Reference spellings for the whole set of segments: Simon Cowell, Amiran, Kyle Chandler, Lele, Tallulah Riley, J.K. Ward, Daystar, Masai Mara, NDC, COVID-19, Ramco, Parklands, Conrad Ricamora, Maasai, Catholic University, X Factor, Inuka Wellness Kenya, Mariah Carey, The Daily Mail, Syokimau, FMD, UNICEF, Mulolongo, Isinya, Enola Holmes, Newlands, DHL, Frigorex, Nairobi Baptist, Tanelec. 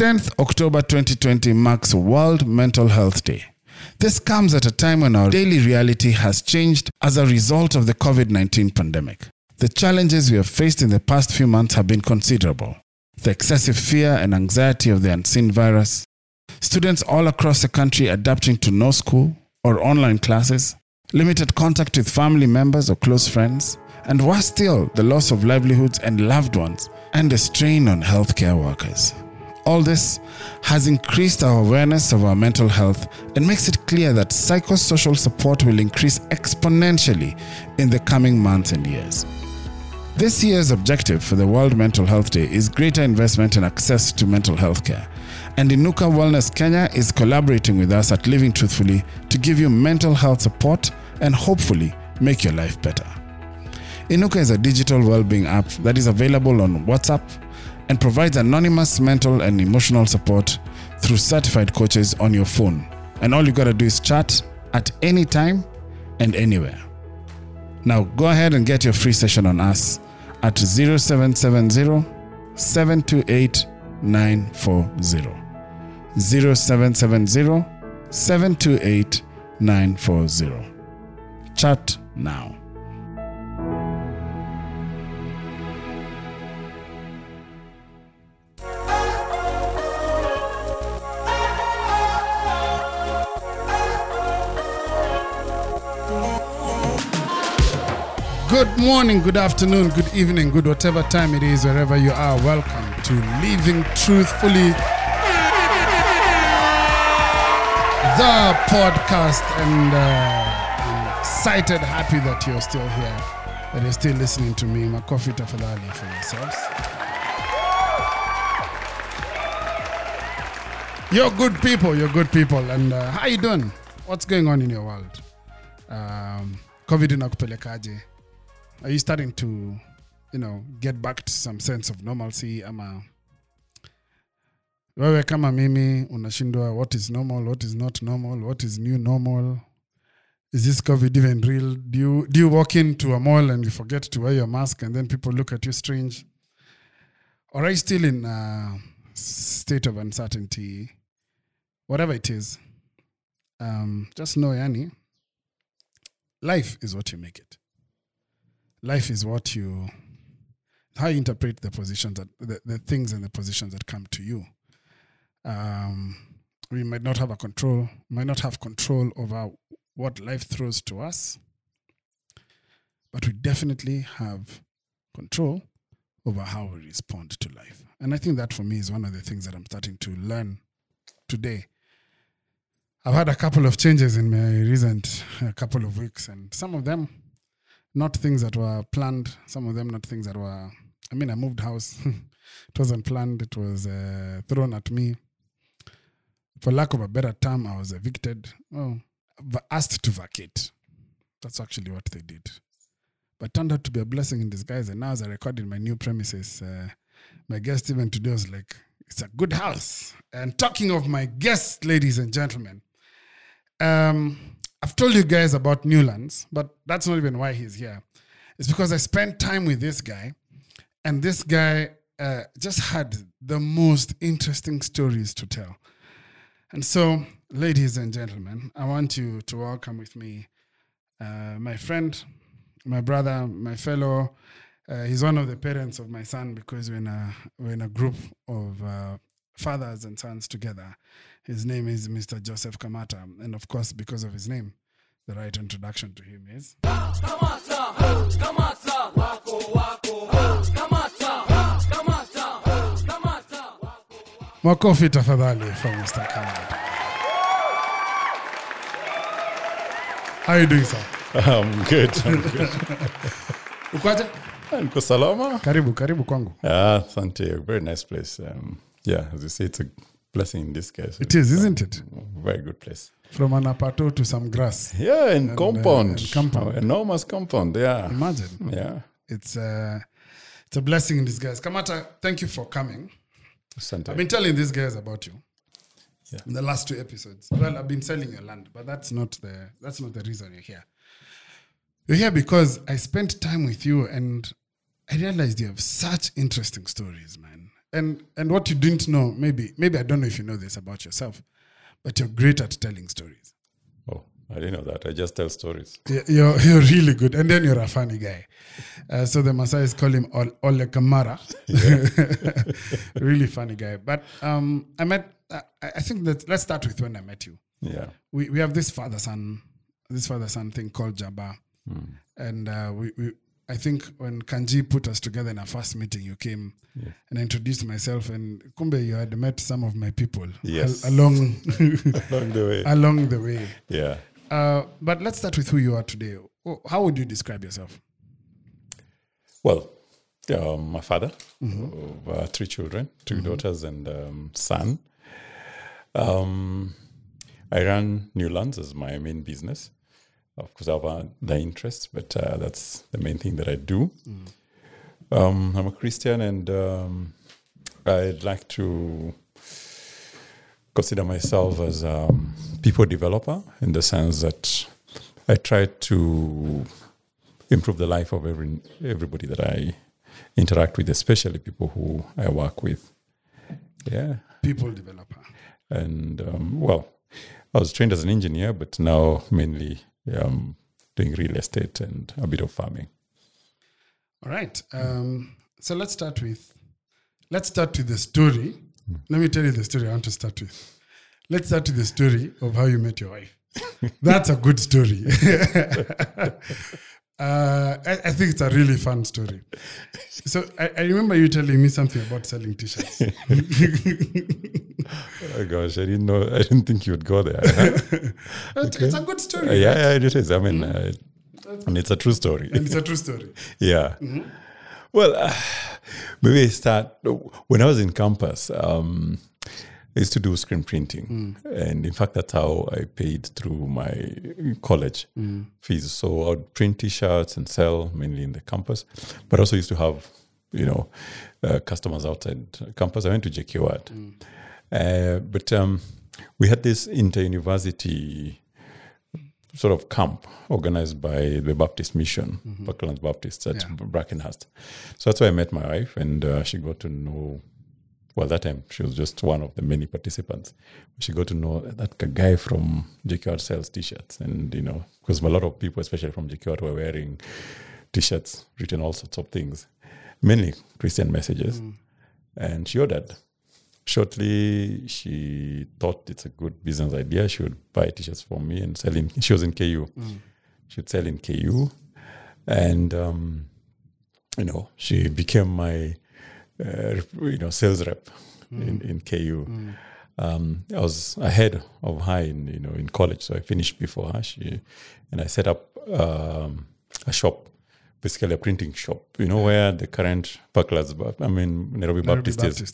10th October 2020 marks World Mental Health Day. This comes at a time when our daily reality has changed as a result of the COVID-19 pandemic. The challenges we have faced in the past few months have been considerable. The excessive fear and anxiety of the unseen virus, students all across the country adapting to no school or online classes, limited contact with family members or close friends, and worse still, the loss of livelihoods and loved ones, and the strain on healthcare workers. All this has increased our awareness of our mental health and makes it clear that psychosocial support will increase exponentially in the coming months and years. This year's objective for the World Mental Health Day is greater investment and access to mental health care. And Inuka Wellness Kenya is collaborating with us at Living Truthfully to give you mental health support and hopefully make your life better. Inuka is a digital well-being app that is available on WhatsApp and provides anonymous mental and emotional support through certified coaches on your phone. And all you gotta do is chat at any time and anywhere. Now go ahead and get your free session on us at 0770-728-940. 0770-728-940. Chat now. Good morning, good afternoon, good evening, good whatever time it is, wherever you are. Welcome to Living Truthfully, the podcast. And I'm excited, happy that you're still here, that you're still listening to me. Makofi tafadhali for yourselves. You're good people. And how you doing? What's going on in your world? COVID inakupelekaje? Are you starting to, get back to some sense of normalcy? Ama wewe kama mimi unashindwa what is normal, what is not normal, what is new normal? Is this COVID even real? Do you walk into a mall and you forget to wear your mask and then people look at you strange? Or are you still in a state of uncertainty? Whatever it is, just know, yani, life is what you make it. Life is what how you interpret the positions that the things and the positions that come to you. We might not have control over what life throws to us, but we definitely have control over how we respond to life. And I think that for me is one of the things that I'm starting to learn today. I've had a couple of changes in my recent couple of weeks, and some of them not things that were planned. Some of them not things that were... I moved house. It wasn't planned. It was thrown at me. For lack of a better term, I was evicted. Asked to vacate. That's actually what they did. But turned out to be a blessing in disguise. And now as I record in my new premises, my guest even today was like, it's a good house. And talking of my guest, ladies and gentlemen, I've told you guys about Newlands, but that's not even why he's here. It's because I spent time with this guy, and this guy just had the most interesting stories to tell. And so, ladies and gentlemen, I want you to welcome with me my friend, my brother, my fellow. He's one of the parents of my son because we're in a group of fathers and sons together. His name is Mr. Joseph Kamata. And of course, because of his name, the right introduction to him is... Makofi tafadhali for Mr. Kamata. How are you doing, sir? I'm good. Ukwaje? Niko salama. Karibu kwangu. Asante. Very nice place. As you say, it's a blessing in this case. It is, isn't it? Very good place. From an apato to some grass. Yeah, and compound. Oh, enormous compound, yeah. Imagine. Yeah. It's a blessing in disguise. Kamata, thank you for coming. I've been telling these guys about you in the last two episodes. Well, I've been selling your land, but that's not the reason you're here. You're here because I spent time with you and I realized you have such interesting stories, man. And what you didn't know, maybe I don't know if you know this about yourself, but you're great at telling stories. Oh, I didn't know that. I just tell stories. Yeah, you're really good. And then you're a funny guy. So the Maasais call him Ole Kamara. Yeah. Really funny guy. But I think that let's start with when I met you. Yeah. We have this father-son thing called Jabba. Mm. And I think when Kanji put us together in our first meeting, you came and introduced myself, and kumbe you had met some of my people along the way. Yeah. But let's start with who you are today. How would you describe yourself? Well, my father of 3 children, 2 daughters and son. I run Newlands as my main business. Of course, I have the interests, but that's the main thing that I do. Mm. I'm a Christian, and I'd like to consider myself as a people developer in the sense that I try to improve the life of everybody that I interact with, especially people who I work with. Yeah, people developer. And I was trained as an engineer, but now mainly. Yeah, I'm doing real estate and a bit of farming. All right. So let's start with the story. Let me tell you the story I want to start with. Let's start with the story of how you met your wife. That's a good story. I think it's a really fun story. So I remember you telling me something about selling T-shirts. Oh gosh, I didn't think you would go there. Okay. It's a good story. Yeah, it is. I mean, and it's a true story. Yeah. Mm-hmm. Well, maybe I start when I was in campus. I used to do screen printing, and in fact, that's how I paid through my college fees. So I would print T-shirts and sell mainly in the campus, but also used to have, customers outside campus. I went to J.K. Ward. But we had this inter-university sort of camp organized by the Baptist Mission, Parklands Baptist at Brackenhurst. So that's where I met my wife, and she got to know. Well, that time she was just one of the many participants. She got to know that guy from J.K. Ward sells T-shirts, and because a lot of people, especially from J.K. Ward, were wearing T-shirts written all sorts of things, mainly Christian messages, and she ordered. Shortly, she thought it's a good business idea. She would buy T-shirts for me and sell in. She was in KU. She would sell in KU. And, she became my, sales rep in KU. Mm. I was ahead of her in college. So I finished before her. And I set up a shop. Basically, a printing shop, where the current Parklands, Nairobi Baptist is.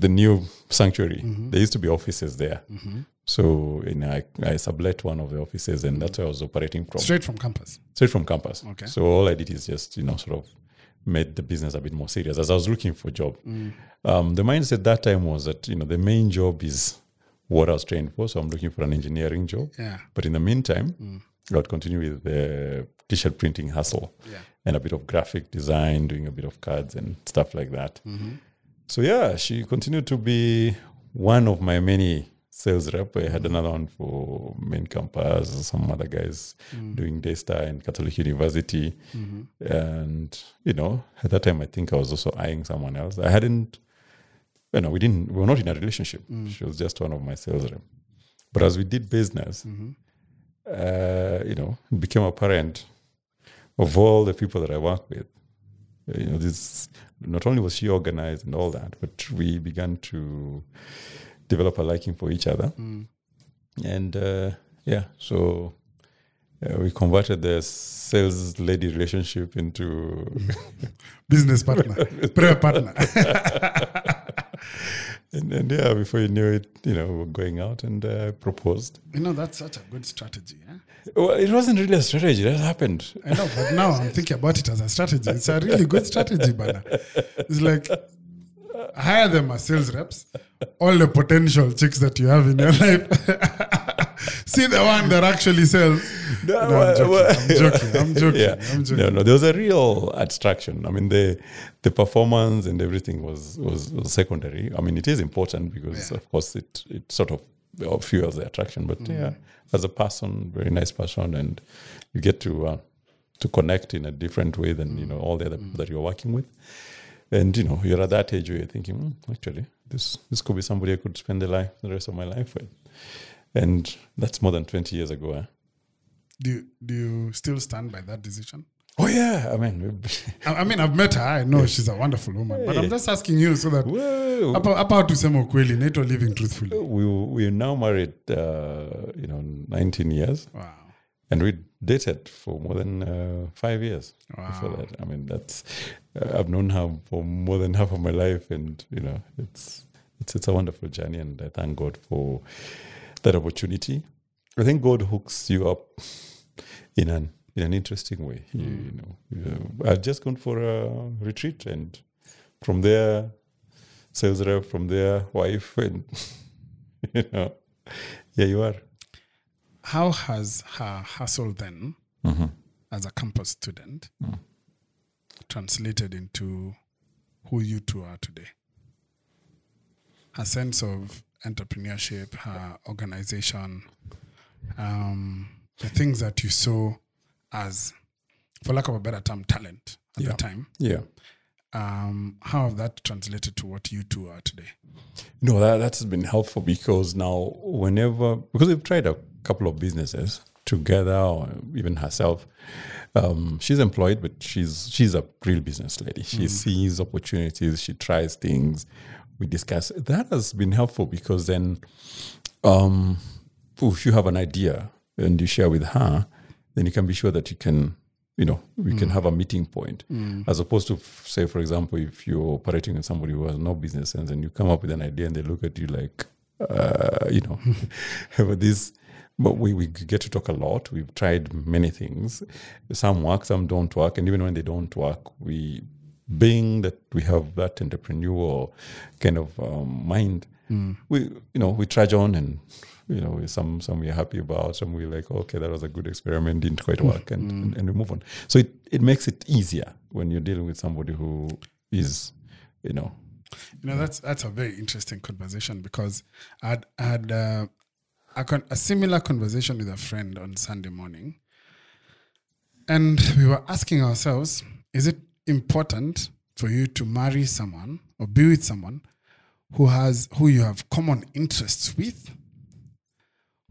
The new sanctuary. There used to be offices there. So I sublet one of the offices, and that's where I was operating from. Straight from campus. Okay. So all I did is just, sort of made the business a bit more serious as I was looking for a job. The mindset that time was that, the main job is what I was trained for. So I'm looking for an engineering job. Yeah. But in the meantime, I would continue with the T-shirt printing hustle and a bit of graphic design, doing a bit of cards and stuff like that. So she continued to be one of my many sales rep. I had another one for main campus, some other guys doing Daystar and Catholic University. And, at that time, I think I was also eyeing someone else. I hadn't, we were not in a relationship. She was just one of my sales rep. But as we did business, it became apparent of all the people that I work with, this not only was she organized and all that, but we began to develop a liking for each other. And we converted the sales lady relationship into business partner, prayer partner. And then, before you knew it, we were going out and proposed. That's such a good strategy. Eh? Well, it wasn't really a strategy. That happened. I know, but now I'm thinking about it as a strategy. It's a really good strategy, Bana. It's like, hire them as sales reps, all the potential chicks that you have in your life. See the one that actually sells. No, I'm joking. Yeah. I'm joking. No, there was a real attraction. I mean, the performance and everything was secondary. I mean, it is important because, of course, it sort of fuels the attraction. But yeah, as a person, very nice person, and you get to connect in a different way than all the other people that you're working with. And you're at that age where you're thinking, actually, this could be somebody I could spend the rest of my life with. And that's more than 20 years ago. Eh? Do you still stand by that decision? Oh yeah, I mean, I've met her. I know she's a wonderful woman, but I'm just asking you so that about to say more clearly, NATO living truthfully. We're now married, 19 years. Wow. And we dated for more than 5 years before that. I mean, that's I've known her for more than half of my life, and it's a wonderful journey, and I thank God for that opportunity. I think God hooks you up in an interesting way. I've just gone for a retreat, and from there, sales rep, from there, wife, and here you are. How has her hustle then, as a campus student, translated into who you two are today? Her sense of entrepreneurship, her organization, the things that you saw as, for lack of a better term, talent at the time. Yeah. How have that translated to what you two are today? No, that's been helpful because now because we've tried a couple of businesses together, or even herself. She's employed, but she's a real business lady. She sees opportunities, she tries things, we discuss. That has been helpful because then if you have an idea and you share with her, then you can be sure that you can, we can have a meeting point as opposed to, say, for example, if you're operating with somebody who has no business sense and you come up with an idea and they look at you like, But we get to talk a lot. We've tried many things. Some work, some don't work. And even when they don't work, being that we have that entrepreneurial kind of mind, we trudge on and, some we're happy about, some we're like, okay, that was a good experiment, didn't quite work, and we move on. So it makes it easier when you're dealing with somebody who is, That's a very interesting conversation because I had a similar conversation with a friend on Sunday morning, and we were asking ourselves, is it important for you to marry someone or be with someone who you have common interests with,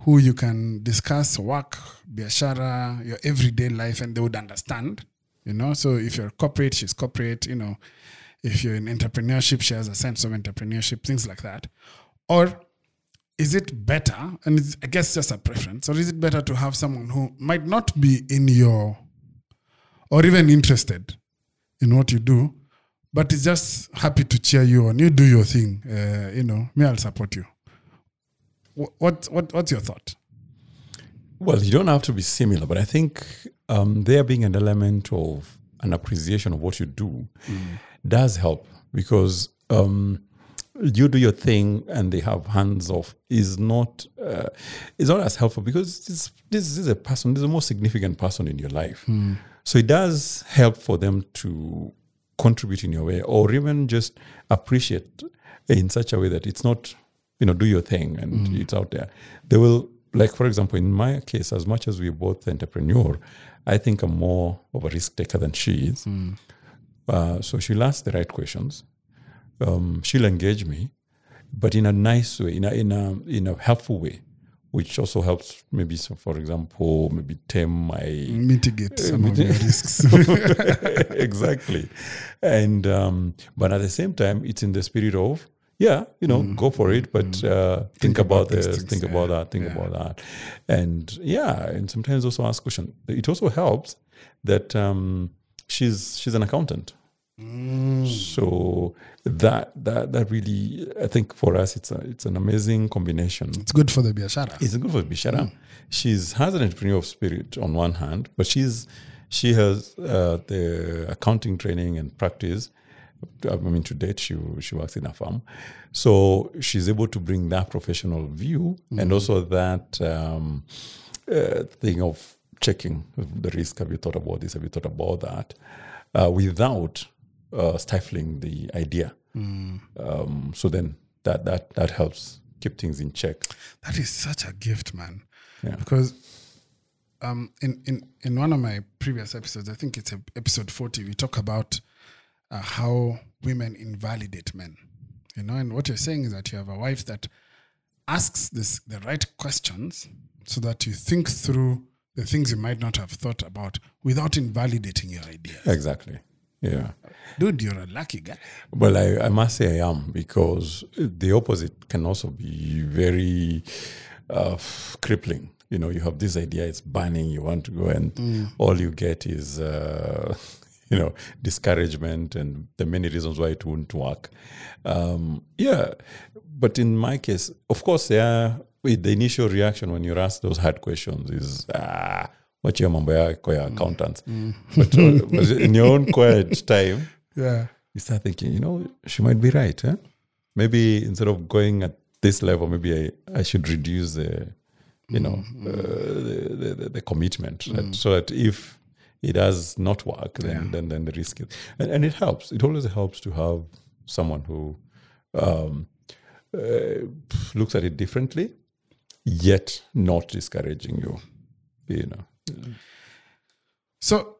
who you can discuss work, biashara, your everyday life, and they would understand, So if you're corporate, she's corporate, If you're in entrepreneurship, she has a sense of entrepreneurship, things like that. Or is it better, and I guess just a preference, or is it better to have someone who might not be in your, or even interested in what you do, but is just happy to cheer you on, you do your thing, me, I'll support you. What's your thought? Well, you don't have to be similar, but I think there being an element of an appreciation of what you do does help because you do your thing and they have hands off is not as helpful because this is a person, this is the most significant person in your life. So it does help for them to contribute in your way or even just appreciate in such a way that it's not, do your thing and it's out there. They will, like for example, in my case, as much as we're both entrepreneur, I think I'm more of a risk taker than she is. So she'll ask the right questions. She'll engage me, but in a nice way, in a helpful way, which also helps maybe, so for example, maybe tame my... Mitigate some of your risks. Exactly. And but at the same time, it's in the spirit of, go for it, but think about this, think about that. And sometimes also ask questions. It also helps that she's an accountant. So that really, I think for us, it's an amazing combination. It's good for the biashara. She has an entrepreneurial spirit on one hand, but she has the accounting training and practice I mean, to date, she works in a farm. So she's able to bring that professional view and also that thing of checking the risk. Have you thought about this? Have you thought about that? Without stifling the idea. So then that helps keep things in check. That is such a gift, man. Yeah. Because in one of my previous episodes, I think it's episode 40, we talk about how women invalidate men. You know, and what you're saying is that you have a wife that asks the right questions so that you think through the things you might not have thought about without invalidating your ideas. Exactly. Yeah. Dude, you're a lucky guy. Well, I must say I am, because the opposite can also be very crippling. You know, you have this idea, it's burning, you want to go, and all you get is, discouragement and the many reasons why it wouldn't work. But in my case, of course, the initial reaction when you're asked those hard questions is, what your mambo yako ya accountants. But in your own quiet time, you start thinking, she might be right. Huh? Maybe instead of going at this level, maybe I should reduce the commitment. Right? So that if it does not work, then the risk is. And it helps. It always helps to have someone who looks at it differently, yet not discouraging you. So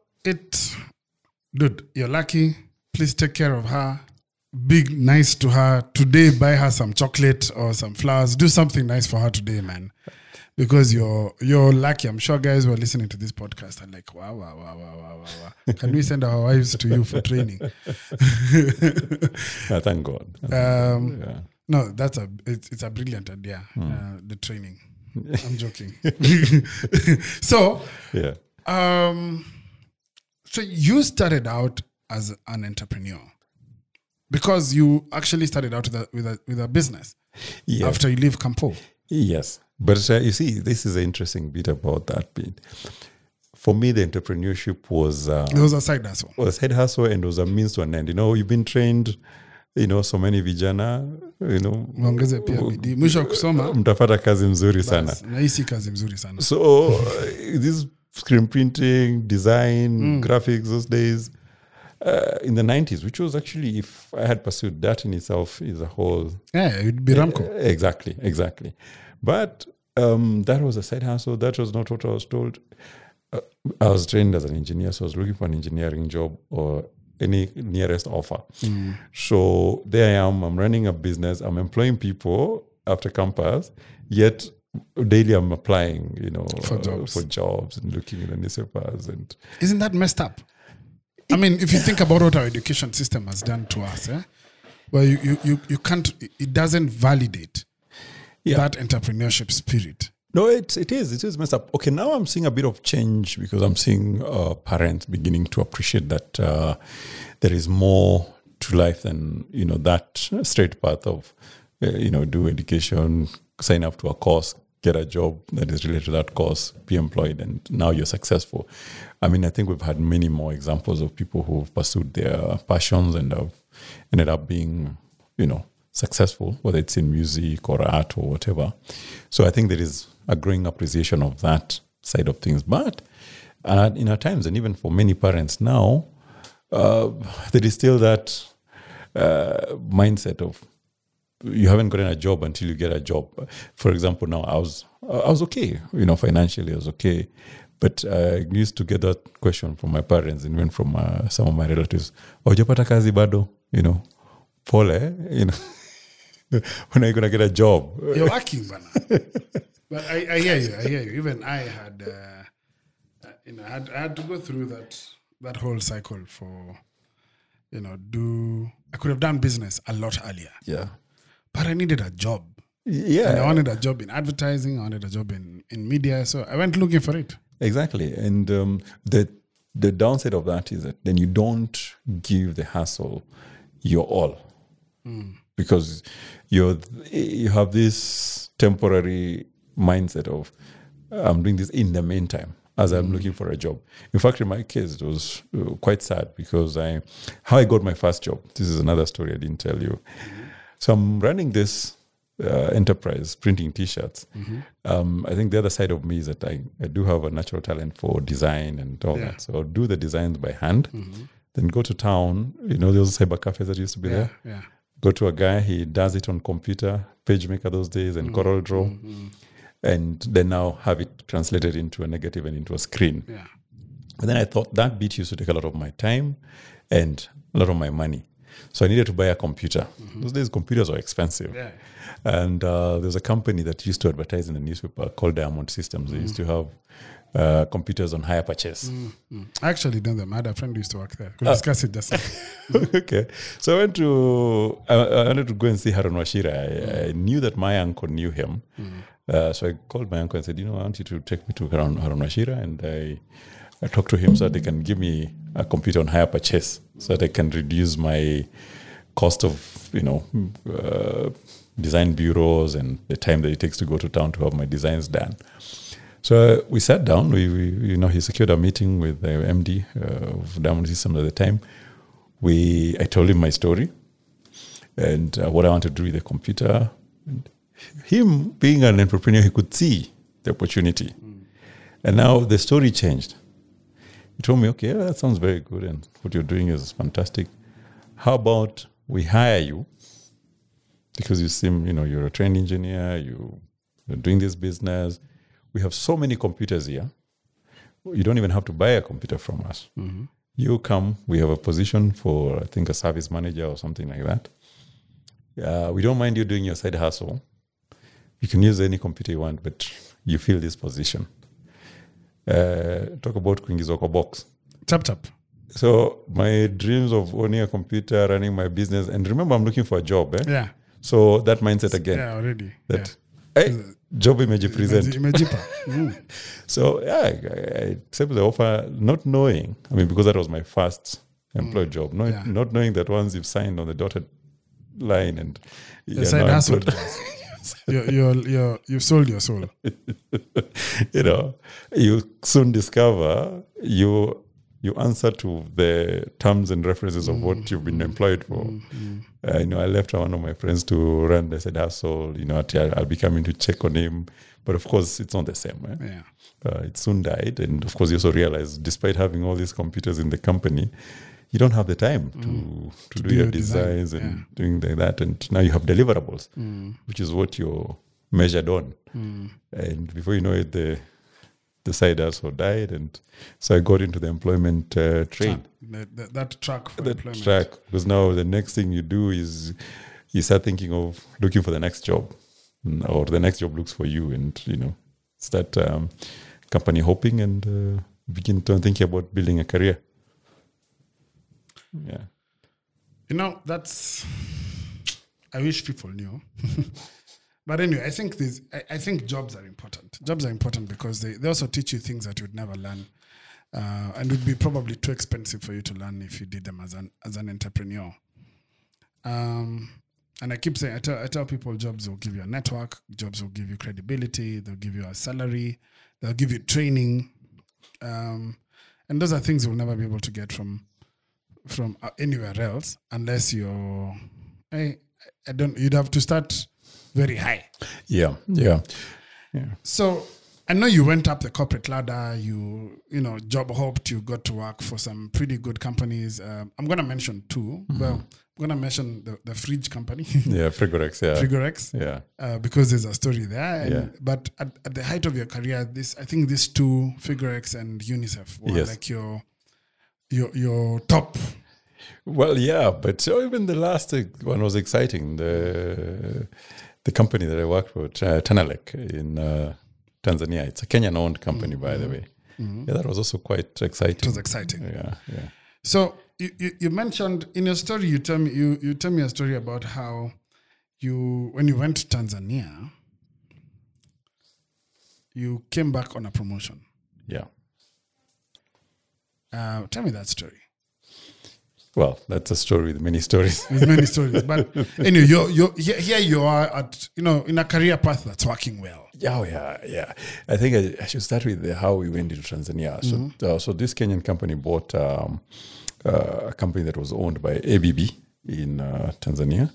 dude, you're lucky. Please take care of her. Be nice to her. Today, buy her some chocolate or some flowers. Do something nice for her today, man. Because you're lucky. I'm sure guys who are listening to this podcast are like, wow. Can we send our wives to you for training? No, thank God. No, it's a brilliant idea, the training. I'm joking. So you started out as an entrepreneur because you actually started out with a business after you leave Kampo. Yes. But you see, this is an interesting bit about that bit. For me, the entrepreneurship was... it was a side hustle. It was a side hustle and it was a means to an end. You know, you've been trained... so many vijana, mwongeze pia bidii. Mwisho wa kusoma mtapata kazi mzuri sana. Na hisi kazi mzuri sana. So this screen printing, design, graphics those days in the 90s, which was actually, if I had pursued that in itself is a whole... Yeah, it'd be Ramco. Exactly. But that was a side hustle. That was not what I was told. I was trained as an engineer, so I was looking for an engineering job or any nearest offer. So there I am, I'm running a business, I'm employing people after campus, yet daily I'm applying, for jobs and looking in the newspapers. And isn't that messed up? I mean, if you think about what our education system has done to us, well, you can't, it doesn't validate that entrepreneurship spirit. No, it is messed up. Okay, now I'm seeing a bit of change because I'm seeing parents beginning to appreciate that there is more to life than, that straight path of, do education, sign up to a course, get a job that is related to that course, be employed, and now you're successful. I mean, I think we've had many more examples of people who've pursued their passions and have ended up being, successful, whether it's in music or art or whatever. So I think there is a growing appreciation of that side of things. But in our times, and even for many parents now, there is still that mindset of you haven't gotten a job until you get a job. For example, now I was okay, financially I was okay. But I used to get that question from my parents and even from some of my relatives. Hujapata kazi bado, Pole. When are you going to get a job? You're working, man. But I hear you. Even I had, I had to go through that whole cycle for, I could have done business a lot earlier. Yeah. But I needed a job. Yeah. And I wanted a job in advertising. I wanted a job in media. So I went looking for it. Exactly. And the downside of that is that then you don't give the hustle your all. Because you have this temporary mindset of I'm doing this in the meantime. as I'm looking for a job. In fact, in my case, it was quite sad because how I got my first job. This is another story I didn't tell you. So I'm running this enterprise, printing T-shirts. I think the other side of me is that I do have a natural talent for design and all that. So I'll do the designs by hand, then go to town. You know those cyber cafes that used to be there? Yeah. Go to a guy, he does it on computer, PageMaker those days, and Corel Draw. And they now have it translated into a negative and into a screen. Yeah. And then I thought that bit used to take a lot of my time and a lot of my money. So I needed to buy a computer. Those days, computers were expensive. Yeah. And there was a company that used to advertise in the newspaper called Diamond Systems. They used to have computers on hire purchase. I actually done them. I had a friend who used to work there. Could discuss it just Okay. So I went to, I wanted to go and see Harun Wachira. I knew that my uncle knew him. So I called my uncle and said, you know, I want you to take me to Harun Wachira. And I talked to him so that they can give me a computer on hire purchase so that I can reduce my cost of, you know, design bureaus and the time that it takes to go to town to have my designs done. So we sat down. We he secured a meeting with the MD of Diamond Systems at the time. I told him my story and what I want to do with the computer. And him being an entrepreneur, he could see the opportunity. And now the story changed. He told me, okay, yeah, that sounds very good and what you're doing is fantastic. How about we hire you? Because you seem, you know, you're a trained engineer, you're doing this business. We have so many computers here. You don't even have to buy a computer from us. You come, we have a position for, I think, a service manager or something like that. We don't mind you doing your side hustle. You can use any computer you want, but you fill this position. Talk about Kwingizoko box. Tap. So my dreams of owning a computer, running my business, and remember, I'm looking for a job. Yeah. So that mindset again. Yeah, already. That, hey, job image present. So I accepted the offer, not knowing. I mean, because that was my first employed job. Not knowing that once you've signed on the dotted line and you're not employed. You've sold your soul. You know, you soon discover you answer to the terms and references of what you've been employed for. You know, I left one of my friends to run. They said, "Hustle." You know, I'll be coming to check on him. But of course, it's not the same. It soon died, and of course, you also realize, despite having all these computers in the company, you don't have the time to do your designs and doing that. And now you have deliverables, which is what you're measured on. And before you know it, the side also died. And so I got into the employment train. That track for employment. Track. Because now the next thing you do is you start thinking of looking for the next job, or the next job looks for you. And, you know, start company hopping and begin to think about building a career. Yeah, you know, that's. I wish people knew, but anyway, I think these. I think jobs are important. Jobs are important because they also teach you things that you'd never learn, and would be probably too expensive for you to learn if you did them as an entrepreneur. And I keep saying, I tell people, jobs will give you a network, jobs will give you credibility, they'll give you a salary, they'll give you training, and those are things you'll never be able to get from anywhere else, unless you're, you'd have to start very high. Yeah. So I know you went up the corporate ladder, you know, job hopped, you got to work for some pretty good companies. I'm going to mention two. Well, I'm going to mention the fridge company. Frigorex. Frigorex. Because there's a story there. But at the height of your career, these two, Frigorex and UNICEF, were like your top. Well, yeah, but even the last one was exciting. The company that I worked for, Tanelec in Tanzania. It's a Kenyan-owned company, by the way. Yeah, that was also quite exciting. It was exciting. Yeah. So you mentioned in your story, you tell me a story about how when you went to Tanzania, you came back on a promotion. Yeah. Tell me that story. Well, that's a story with many stories. With many stories. But anyway, you're, here you are at, you know, in a career path that's working well. Yeah, yeah, yeah. I think I should start with how we went into Tanzania. Mm-hmm. So this Kenyan company bought a company that was owned by ABB in Tanzania.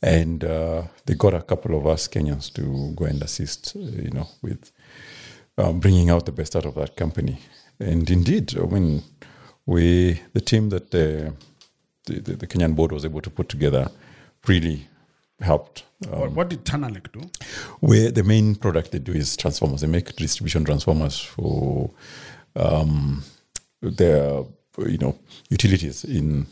And they got a couple of us Kenyans to go and assist, you know, with bringing out the best out of that company. And indeed, I mean, the team that the Kenyan board was able to put together really helped. What did Tanelec do? Where the main product they do is transformers. They make distribution transformers for their, you know, utilities in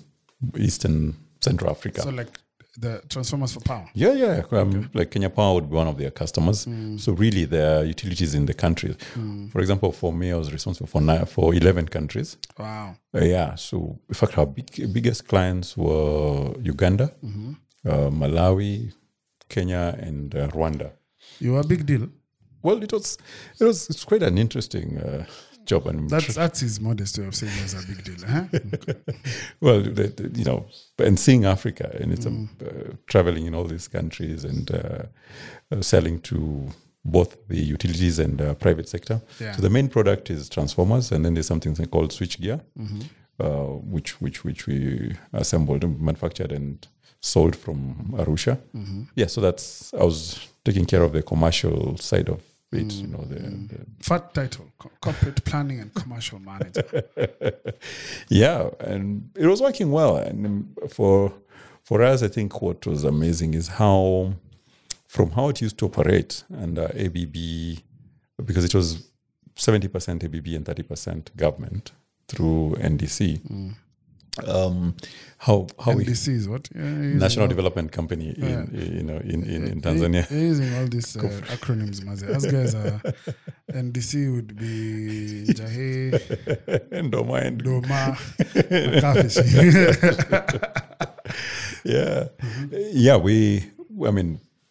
Eastern Central Africa. So like the transformers for power? Yeah, yeah. Okay. Like Kenya Power would be one of their customers. Mm. So really their utilities in the country. Mm. For example, for me, I was responsible for 11 countries. Wow. Yeah. So in fact, our biggest clients were Uganda, mm-hmm. Malawi, Kenya, and Rwanda. You were a big deal. Well, it's quite an interesting job. And that's his modest way of saying it was a big deal. Huh? Okay. Well, you know, and seeing Africa and it's traveling in all these countries and selling to both the utilities and private sector. Yeah. So the main product is transformers, and then there's something called switchgear, mm-hmm. which we assembled, manufactured, and sold from Arusha. Mm-hmm. Yeah, so I was taking care of the commercial side of it, you know. The fat title, corporate planning and commercial manager. Yeah, and it was working well. And for us, I think what was amazing is how it used to operate under ABB, because it was 70% ABB and 30% government through NDC. Mm. How NDC is what? Yeah, National Development Company in Tanzania. Using all these acronyms, Maze. As guys are NDC would be Njahe, Ndoma, Makafishi. Yeah, mm-hmm. Yeah.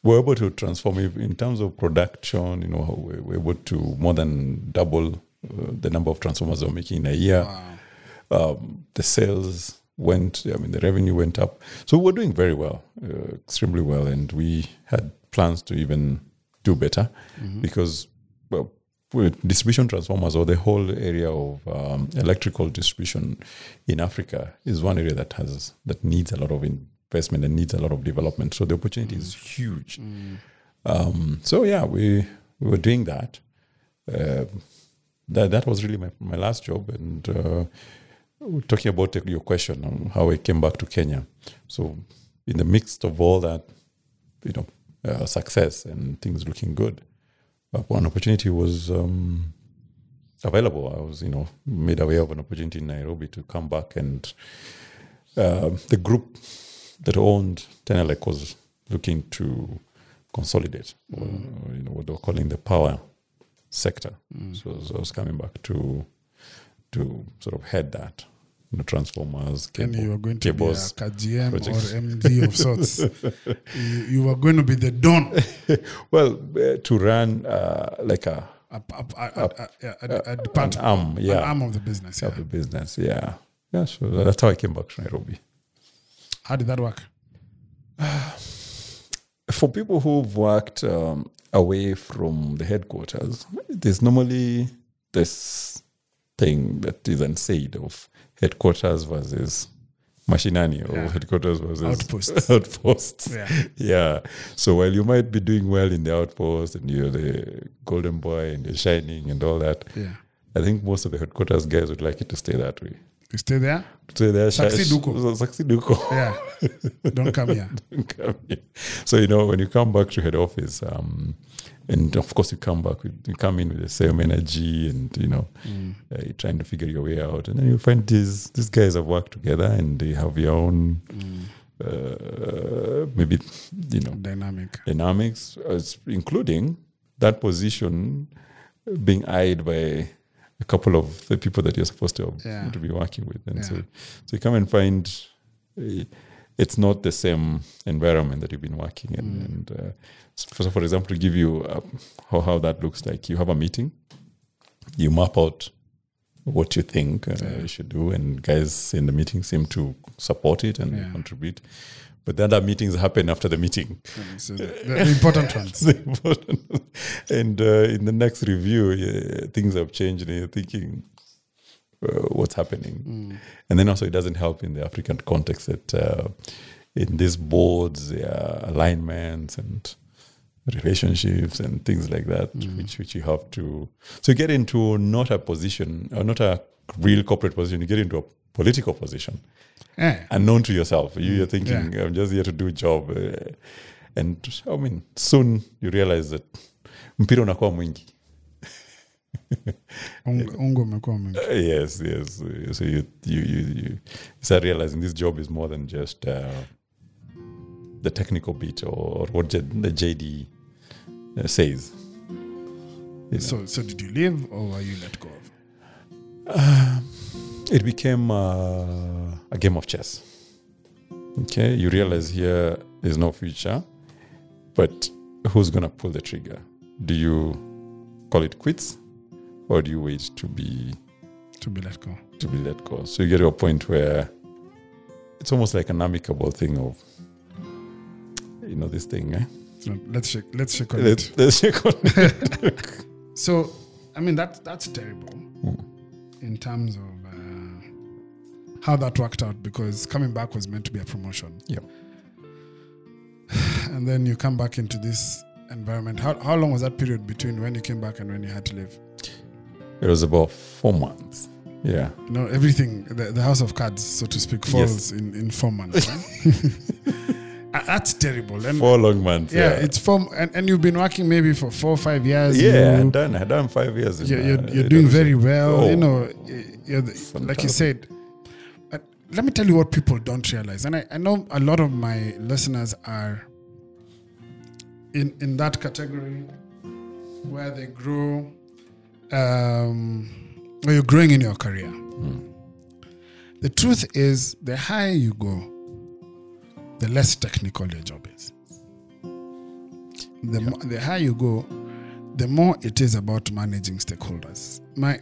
We're able to transform in terms of production. You know, we're able to more than double the number of transformers we're making in a year. Wow. The sales went, the revenue went up. So we were doing very well, extremely well. And we had plans to even do better, mm-hmm. because distribution transformers, or the whole area of electrical distribution in Africa, is one area that needs a lot of investment and needs a lot of development. So the opportunity is huge. Mm. So yeah, we were doing that. That was really my last job. And talking about your question on how I came back to Kenya. So in the midst of all that, you know, success and things looking good, one opportunity was available. I was, you know, made aware of an opportunity in Nairobi to come back, and the group that owned Tanelec was looking to consolidate, or, you know, what they were calling the power sector. So I was coming back to sort of head that, you know, transformers, cables. And you were going to be a KGM projects. Or MD of sorts. You were going to be the don. Well, to run like a department, an arm of the business. Of the business, yeah. Yeah, so that's how I came back to Nairobi. How did that work? For people who've worked away from the headquarters, there's normally this thing that is unsaid of headquarters versus machinani, or headquarters versus outposts. Yeah. So while you might be doing well in the outpost and you're the golden boy and you're shining and all that, I think most of the headquarters guys would like it to stay that way. You stay there? Stay there. Saksiduko. Yeah. Don't come here. So, you know, when you come back to head office, and of course you come in with the same energy and, you know, you're trying to figure your way out. And then you find these guys have worked together and they have your own, maybe, you know. Dynamics, including that position being eyed by a couple of the people that you're supposed to be working with. And so you come and find it's not the same environment that you've been working in. And so for example, to give you how that looks like, you have a meeting, you map out what you think you should do. And guys in the meeting seem to support it and contribute. But the other meetings happen after the meeting. So the important ones. And in the next review, things have changed and you're thinking, what's happening? And then also it doesn't help in the African context that in these boards, there are alignments and relationships and things like that, which you have to... So you get into not a position, or not a real corporate position, you get into a political position. Unknown to yourself. You're thinking, I'm just here to do a job. And I mean, soon you realize that mpira unakuwa mwingi. Yes. So you start realizing this job is more than just the technical bit or what the JD says. So did you leave or were you let go of? It became a game of chess. Okay, you realize here there's no future, but who's going to pull the trigger? Do you call it quits? Or do you wait to be let go? To be let go. So you get to a point where it's almost like an amicable thing of, you know, this thing. So let's shake on it. So, I mean, that's terrible in terms of how that worked out, because coming back was meant to be a promotion. Yeah. And then you come back into this environment. How long was that period between when you came back and when you had to leave? It was about 4 months. Yeah. You know, everything, the house of cards, so to speak, falls in 4 months. That's terrible. And 4 long months. Yeah. It's 4, and you've been working maybe for 4 or 5 years. Yeah, you know, I've done 5 years. You're doing very well. Oh, you know, like you said. Let me tell you what people don't realize. And I know a lot of my listeners are in that category where they grow... or you're growing in your career. The truth is, the higher you go, the less technical your job is. The higher you go, the more it is about managing stakeholders. My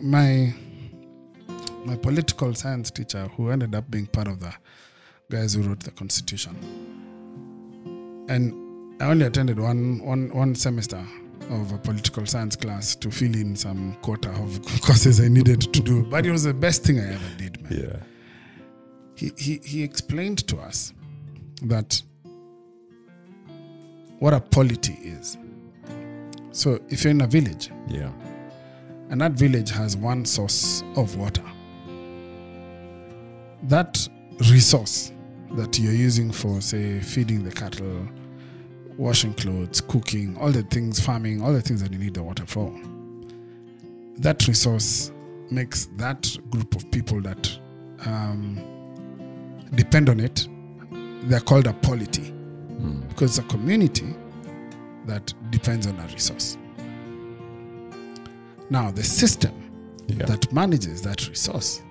political science teacher, who ended up being part of the guys who wrote the Constitution, and I only attended one semester of a political science class to fill in some quota of courses I needed to do. But it was the best thing I ever did, man. Yeah. He explained to us that what a polity is. So if you're in a village, and that village has one source of water, that resource that you're using for, say, feeding the cattle, washing clothes, cooking, all the things, farming, all the things that you need the water for. That resource makes that group of people that depend on it, they're called a polity. Because it's a community that depends on a resource. Now, the system that manages that resource,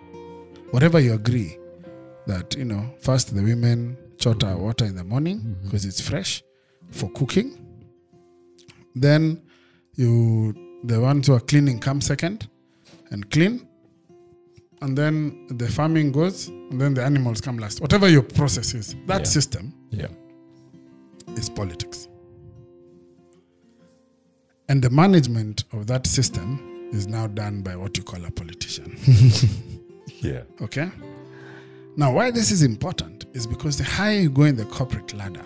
whatever you agree, that, you know, first the women chota water in the morning because it's fresh, for cooking, then the ones who are cleaning come second and clean, and then the farming goes, and then the animals come last. Whatever your process is, that system is politics, and the management of that system is now done by what you call a politician. Okay. Now, why this is important is because the higher you go in the corporate ladder,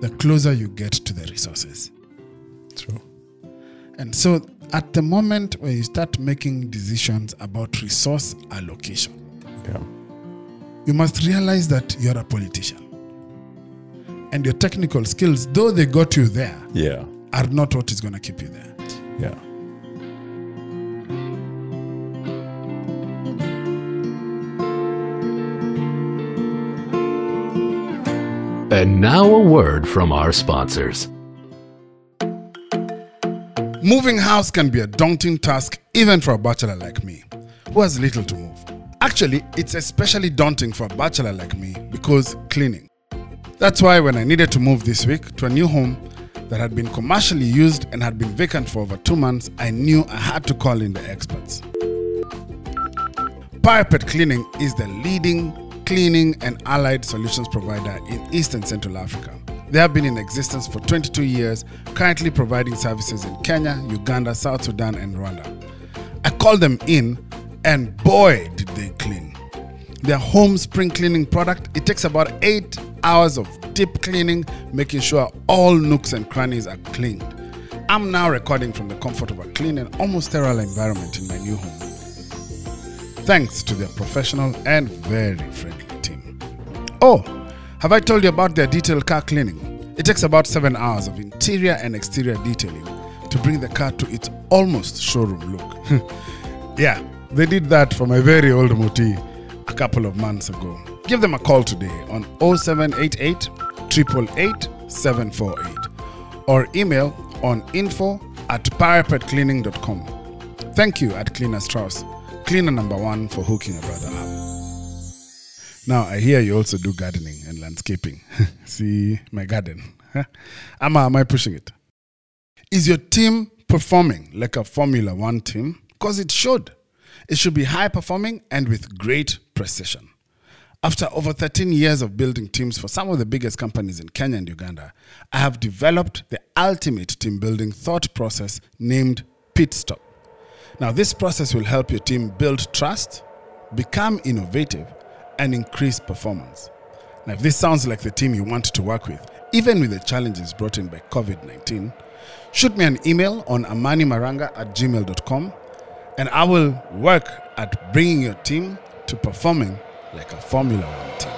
the closer you get to the resources. True. And so at the moment when you start making decisions about resource allocation, you must realize that you're a politician. And your technical skills, though they got you there, are not what is going to keep you there. Yeah. And now a word from our sponsors. Moving house can be a daunting task even for a bachelor like me, who has little to move. Actually, it's especially daunting for a bachelor like me because cleaning. That's why when I needed to move this week to a new home that had been commercially used and had been vacant for over 2 months, I knew I had to call in the experts. Pipette Cleaning is the leading cleaning and allied solutions provider in East and Central Africa. They have been in existence for 22 years, currently providing services in Kenya, Uganda, South Sudan, and Rwanda. I called them in, and boy, did they clean. Their home spring cleaning product, it takes about 8 hours of deep cleaning, making sure all nooks and crannies are cleaned. I'm now recording from the comfort of a clean and almost sterile environment in my new home, thanks to their professional and very friendly team. Oh, have I told you about their detailed car cleaning? It takes about 7 hours of interior and exterior detailing to bring the car to its almost showroom look. Yeah, they did that for my very old Muti a couple of months ago. Give them a call today on 0788 888 748 or email on info@pipetcleaning.com. Thank you at Cleaner Strauss, cleaner number one, for hooking a brother up. Now, I hear you also do gardening and landscaping. See, my garden. Am I pushing it? Is your team performing like a Formula One team? Because it should. It should be high performing and with great precision. After over 13 years of building teams for some of the biggest companies in Kenya and Uganda, I have developed the ultimate team building thought process named Pit Stop. Now, this process will help your team build trust, become innovative, and increase performance. Now, if this sounds like the team you want to work with, even with the challenges brought in by COVID-19, shoot me an email on amanimaranga@gmail.com, and I will work at bringing your team to performing like a Formula One team.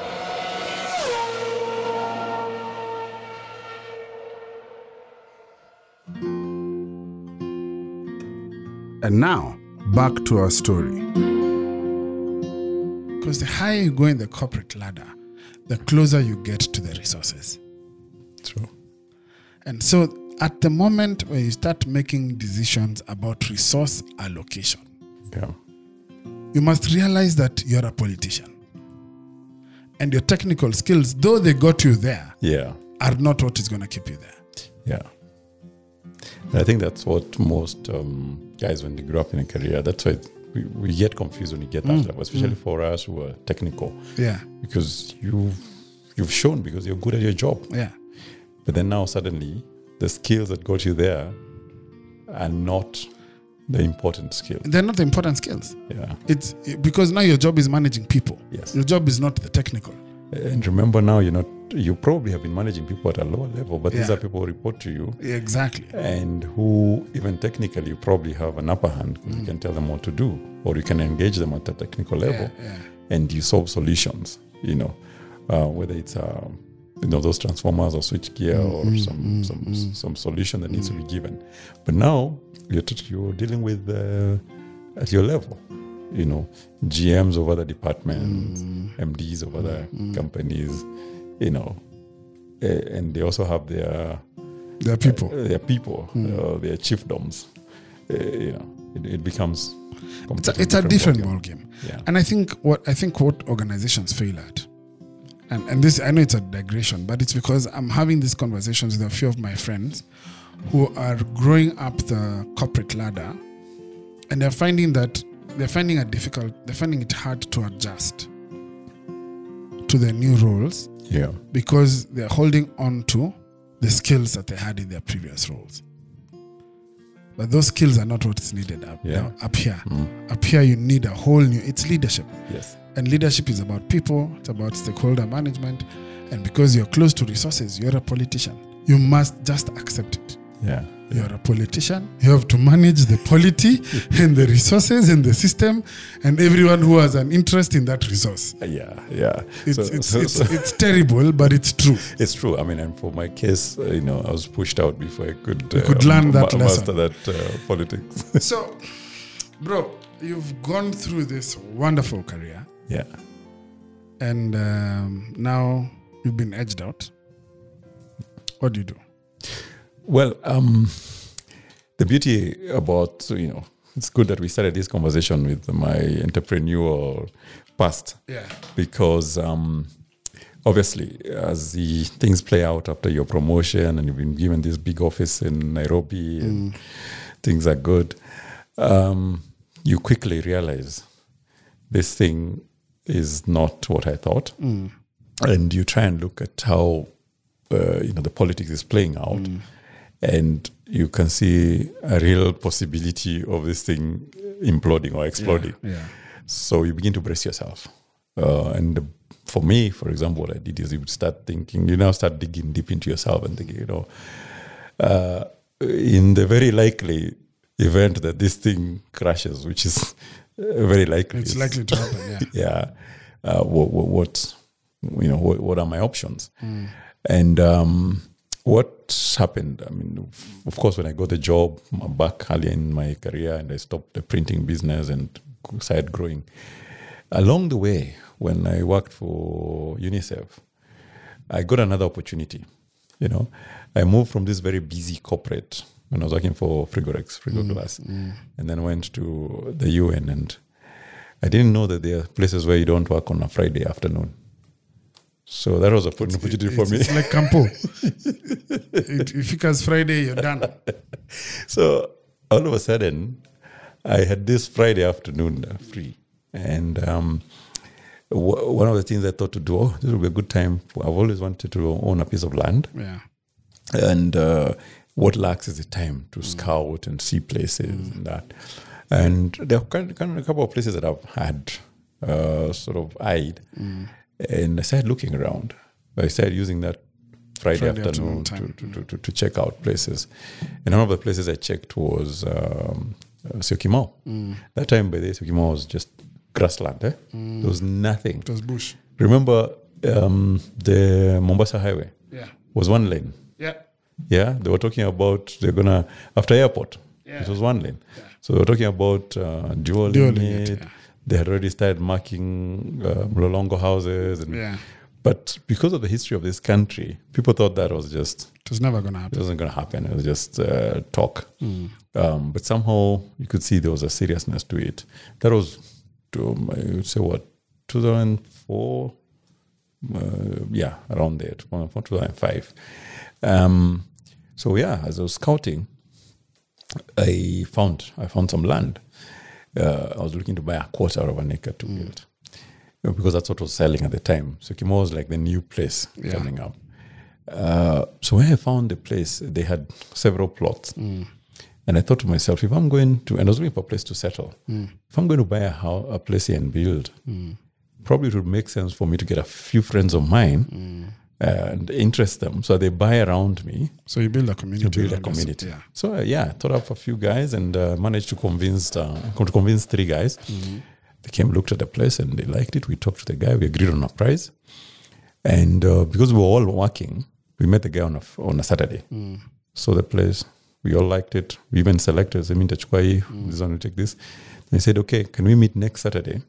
And now, back to our story. Because the higher you go in the corporate ladder, the closer you get to the resources. True. And so at the moment where you start making decisions about resource allocation, yeah, you must realize that you're a politician. And your technical skills, though they got you there, yeah, are not what is going to keep you there. Yeah. And I think that's what most guys, when they grow up in a career, that's why we get confused when we get that job, especially for us who are technical. Yeah. Because you've shown, because you're good at your job. Yeah. But then now suddenly, the skills that got you there are not the important skills. They're not the important skills. Yeah. It's because now your job is managing people. Yes. Your job is not the technical. And remember now, you probably have been managing people at a lower level, but these are people who report to you. Exactly. And who, even technically, you probably have an upper hand. You can tell them what to do, or you can engage them at the technical level. Yeah. And you solve solutions, whether it's, those transformers or switchgear or some solution that needs to be given. But now you're dealing with, at your level, GMs of other departments, MDs of other companies, and they also have their people, their chiefdoms. It becomes it's a different ball game. Yeah. And I think what organizations fail at, and this, I know it's a digression, but it's because I'm having these conversations with a few of my friends who are growing up the corporate ladder, and they're finding that they're finding it hard to adjust to their new roles. Yeah. Because they're holding on to the skills that they had in their previous roles. But those skills are not what is needed up here. Up here you need a whole new, it's leadership. Yes. And leadership is about people, it's about stakeholder management. And because you're close to resources, you're a politician. You must just accept it. Yeah. You're a politician. You have to manage the polity and the resources and the system and everyone who has an interest in that resource. Yeah. It's terrible, but it's true. It's true. I mean, and for my case, I was pushed out before I could learn that lesson. Master that politics. So, bro, you've gone through this wonderful career. Yeah. And now you've been edged out. What do you do? Well, the beauty about, it's good that we started this conversation with my entrepreneurial past. Yeah. Because obviously, as the things play out after your promotion and you've been given this big office in Nairobi and things are good, you quickly realize this thing is not what I thought. Mm. And you try and look at how the politics is playing out, and you can see a real possibility of this thing imploding or exploding. Yeah, yeah. So you begin to brace yourself. And for me, for example, what I did is you would start thinking, you now start digging deep into yourself and thinking, in the very likely event that this thing crashes, which is very likely. It's likely to happen, yeah. Yeah. What are my options? Mm. And what happened? I mean, of course, when I got the job back early in my career and I stopped the printing business and started growing. Along the way, when I worked for UNICEF, I got another opportunity. I moved from this very busy corporate when I was working for Frigorex, and then went to the UN. And I didn't know that there are places where you don't work on a Friday afternoon. So that was an opportunity for me. It's like Campo. If it comes Friday, you're done. So all of a sudden, I had this Friday afternoon free. And one of the things I thought to do, this will be a good time. I've always wanted to own a piece of land. Yeah. And what lacks is the time to scout and see places and that. And there are kind of a couple of places that I've had sort of eyed. Mm. And I started looking around. I started using that Friday afternoon to check out places. And one of the places I checked was Syokimau. Mm. That time, by the way, Syokimau was just grassland. Eh? Mm. There was nothing. It was bush. Remember the Mombasa Highway? Yeah. Was one lane. Yeah. Yeah. They were talking about they're going to, after airport, yeah. It was one lane. Yeah. So they were talking about dual limit. Yeah. They had already started marking Mulolongo houses. And, yeah. But because of the history of this country, people thought that was just... It was never going to happen. It wasn't going to happen. It was just talk. Mm. But somehow you could see there was a seriousness to it. That was, I would say, 2004? Yeah, around there, 2004, 2005. As I was scouting, I found some land. I was looking to buy a quarter of an acre to build because that's what was selling at the time. So Syokimau was like the new place coming up. So when I found the place, they had several plots. Mm. And I thought to myself, I was looking for a place to settle. Mm. If I'm going to buy a place here and build, probably it would make sense for me to get a few friends of mine and interest them. So they buy around me. So you build a community. Yeah. So, I thought up a few guys and managed to convince three guys. Mm-hmm. They came, looked at the place and they liked it. We talked to the guy. We agreed on a price. And because we were all working, we met the guy on a Saturday. Mm. So the place... We all liked it. We even selected. I mean, this one will take this. And I said, okay, can we meet next Saturday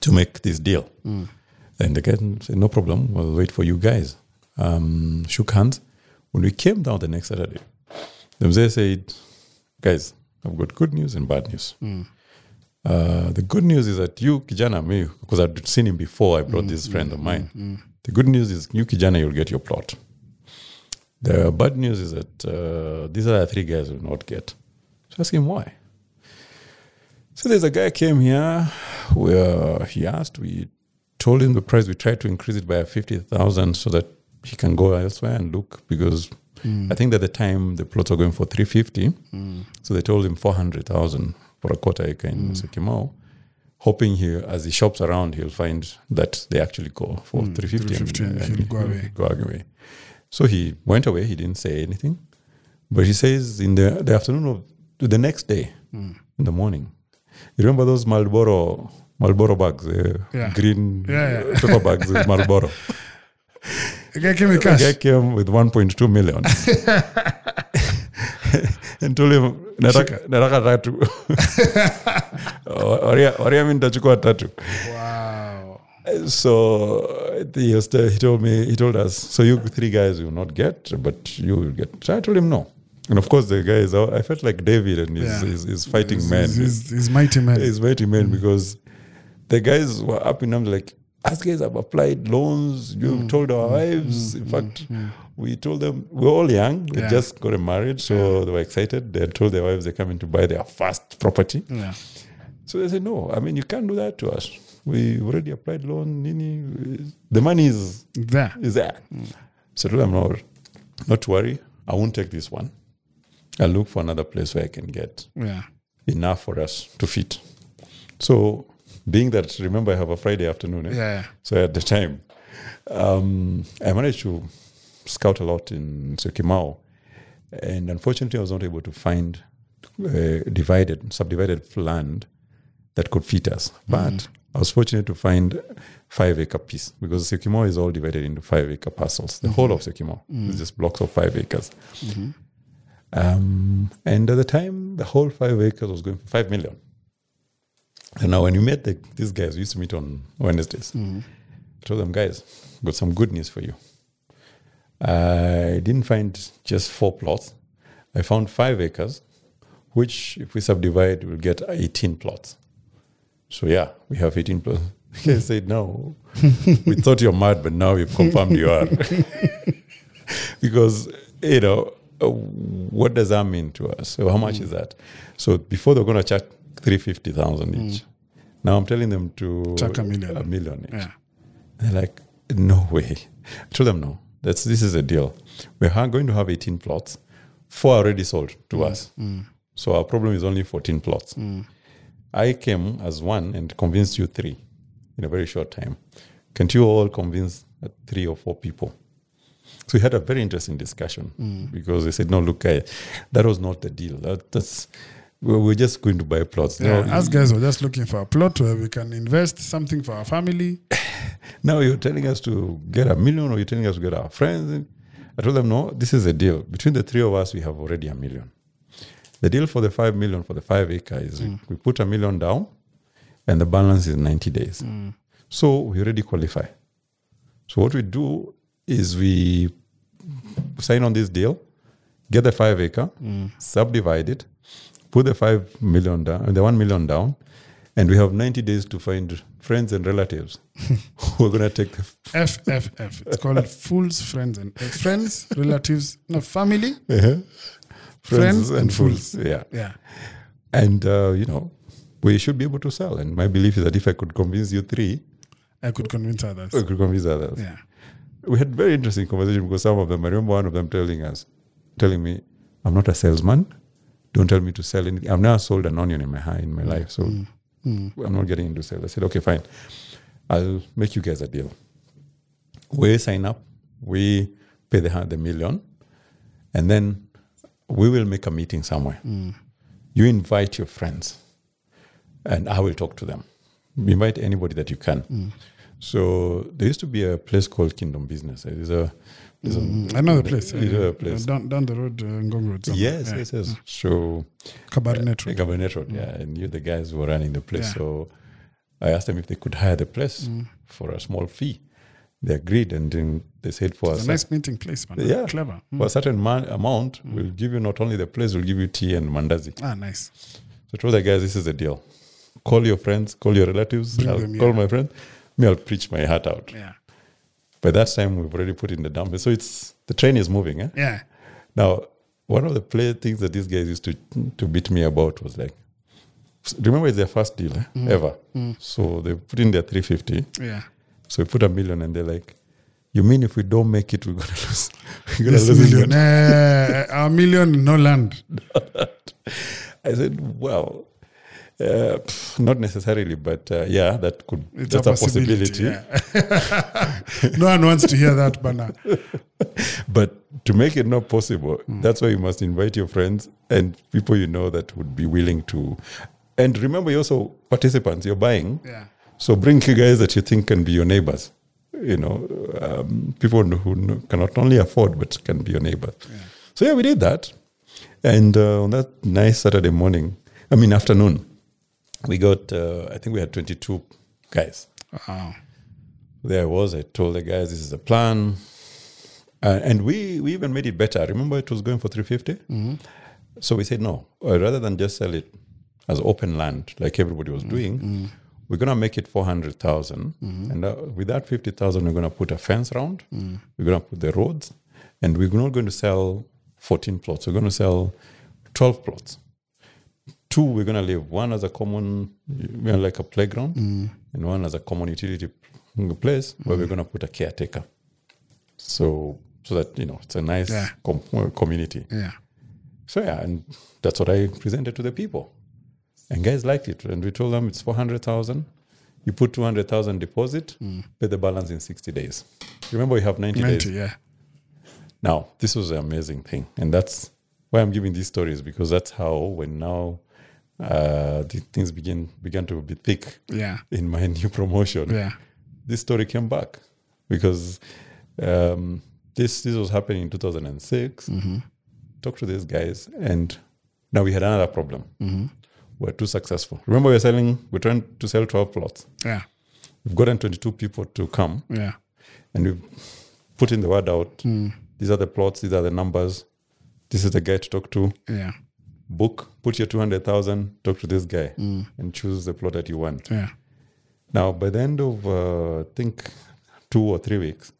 to make this deal? Mm. And the guy said, no problem. We'll wait for you guys. Shook hands. When we came down the next Saturday, the Mzee said, guys, I've got good news and bad news. Mm. The good news is that you, Kijana, me, because I'd seen him before, I brought this friend of mine. Mm. The good news is you, Kijana, you'll get your plot. The bad news is that these other three guys will not get. So I asked him why. So there's a guy came here where he asked, we told him the price, we tried to increase it by 50,000 so that he can go elsewhere and look because I think at the time the plots were going for 350. Mm. So they told him 400,000 for a quarter acre in Syokimau, hoping as he shops around, he'll find that they actually go for 350 and he'll go away. So he went away. He didn't say anything. But he says in the afternoon of the next day, in the morning, you remember those Marlboro bags, green paper bags with Marlboro? The guy came with cash. The guy came with 1.2 million. And told him, Naraka tatu. Oria minta chukua tatu. So he told us, so you three guys will not get, but you will get. So I told him no. And of course the guys, I felt like David and his fighting men. His mighty men. His mighty men because the guys were up in arms like, us guys have applied loans, you told our wives. In fact, we told them, we're all young, we just got married, so they were excited. They had told their wives they're coming to buy their first property. Yeah. So they said, no, I mean, you can't do that to us. We already applied loan. The money is there. So I told them, no, not to worry. I won't take this one. I'll look for another place where I can get enough for us to fit. So being that, remember, I have a Friday afternoon. So at the time, I managed to scout a lot in Syokimau. And unfortunately, I was not able to find subdivided land that could fit us. But I was fortunate to find 5-acre piece, because Syokimau is all divided into 5-acre parcels. The whole of Syokimau is just blocks of 5 acres. And at the time, the whole 5 acres was going for 5 million. And now when we met these guys, we used to meet on Wednesdays. I told them, guys, got some good news for you. I didn't find just 4 plots. I found 5 acres, which if we subdivide, we'll get 18 plots. So yeah, we have 18 plots. They said, no, we thought you're mad, but now you've confirmed you are. Because, you know, what does that mean to us? So how much is that? So before they're going to charge 350,000 each. Now I'm telling them to chuck a million each. Yeah. They're like, no way. I told them, no, this is a deal. We're going to have 18 plots. 4 already sold to us. So our problem is only 14 plots. I came as one and convinced you 3 in a very short time. Can't you all convince 3 or 4 people? So we had a very interesting discussion, because they said, no, look, that was not the deal. We're just going to buy plots. Yeah, us guys were just looking for a plot where we can invest something for our family. Now you're telling us to get 1 million, or you're telling us to get our friends. I told them, no, this is a deal. Between the 3 of us, we have already 1 million. The deal for the 5 million for the 5 acre is we put 1 million down, and the balance is 90 days. So we already qualify. So what we do is we sign on this deal, get the 5 acre, subdivide it, put the 5 million down, the 1 million down, and we have 90 days to find friends and relatives who are going to take the FFF. It's called fools, friends, and friends, relatives, no family, friends and fools. Yeah. And you know, we should be able to sell. And my belief is that if I could convince you 3, I could convince others. Yeah. We had very interesting conversation, because some of them, I remember one of them telling me, I'm not a salesman. Don't tell me to sell anything. I've never sold an onion in my life, so I'm not getting into sales. I said, okay, fine. I'll make you guys a deal. We sign up, we pay the million, and then we will make a meeting somewhere. You invite your friends, and I will talk to them. Invite anybody that you can. So there used to be a place called Kingdom Business. I know the place. Down the road, Ngong Road. Yes. So Cabernet Road, I knew the guys who were running the place. Yeah. So I asked them if they could hire the place for a small fee. They agreed, and then they said for it's a nice meeting place, man. Yeah. Clever. For a certain amount, we'll give you not only the place, we'll give you tea and mandazi. Ah, nice. So I told the guys, this is the deal. Call your friends, call your relatives. Call my friend. Me, I'll preach my heart out. Yeah. By that time, we've already put in the dump. So the train is moving. Eh? Yeah. Now, one of the things that these guys used to beat me about was like, remember, it's their first deal ever. So they put in their 350. Yeah. So we put 1 million, and they're like, you mean if we don't make it, we're going to lose? We're going to lose million. Our million, no land. I said, well, not necessarily, but that could. That's a possibility. No one wants to hear that, Bana. But to make it not possible, that's why you must invite your friends and people you know that would be willing to. And remember, you're also participants. You're buying, so bring you guys that you think can be your neighbors. You know, people who cannot only afford but can be your neighbors. Yeah. So we did that, and on that nice Saturday afternoon. We got, I think we had 22 guys. Wow. There I was. I told the guys, this is the plan. And we even made it better. I remember it was going for 350. So we said, no, rather than just sell it as open land, like everybody was doing, we're going to make it 400,000. And with that 50,000, we're going to put a fence around. We're going to put the roads. And we're not going to sell 14 plots. We're going to sell 12 plots. Two, we're going to leave one as a common, like a playground, and one as a common utility place where we're going to put a caretaker. So that, it's a nice community. Yeah. So, and that's what I presented to the people. And guys liked it. And we told them it's 400,000. You put 200,000 deposit, pay the balance in 60 days. Remember, you have 90 days. Yeah. Now, this was an amazing thing. And that's why I'm giving these stories, because that's how when now the things began to be thick in my new promotion. Yeah. This story came back because this was happening in 2006. Mm-hmm. Talk to these guys, and now we had another problem. Mm-hmm. We're too successful. Remember, we're trying to sell 12 plots. Yeah. We've gotten 22 people to come. Yeah. And we've put in the word out. Mm. These are the plots. These are the numbers. This is the guy to talk to. Yeah. Book. Put your 200,000. Talk to this guy and choose the plot that you want. Yeah. Now, by the end of, I think, 2 or 3 weeks,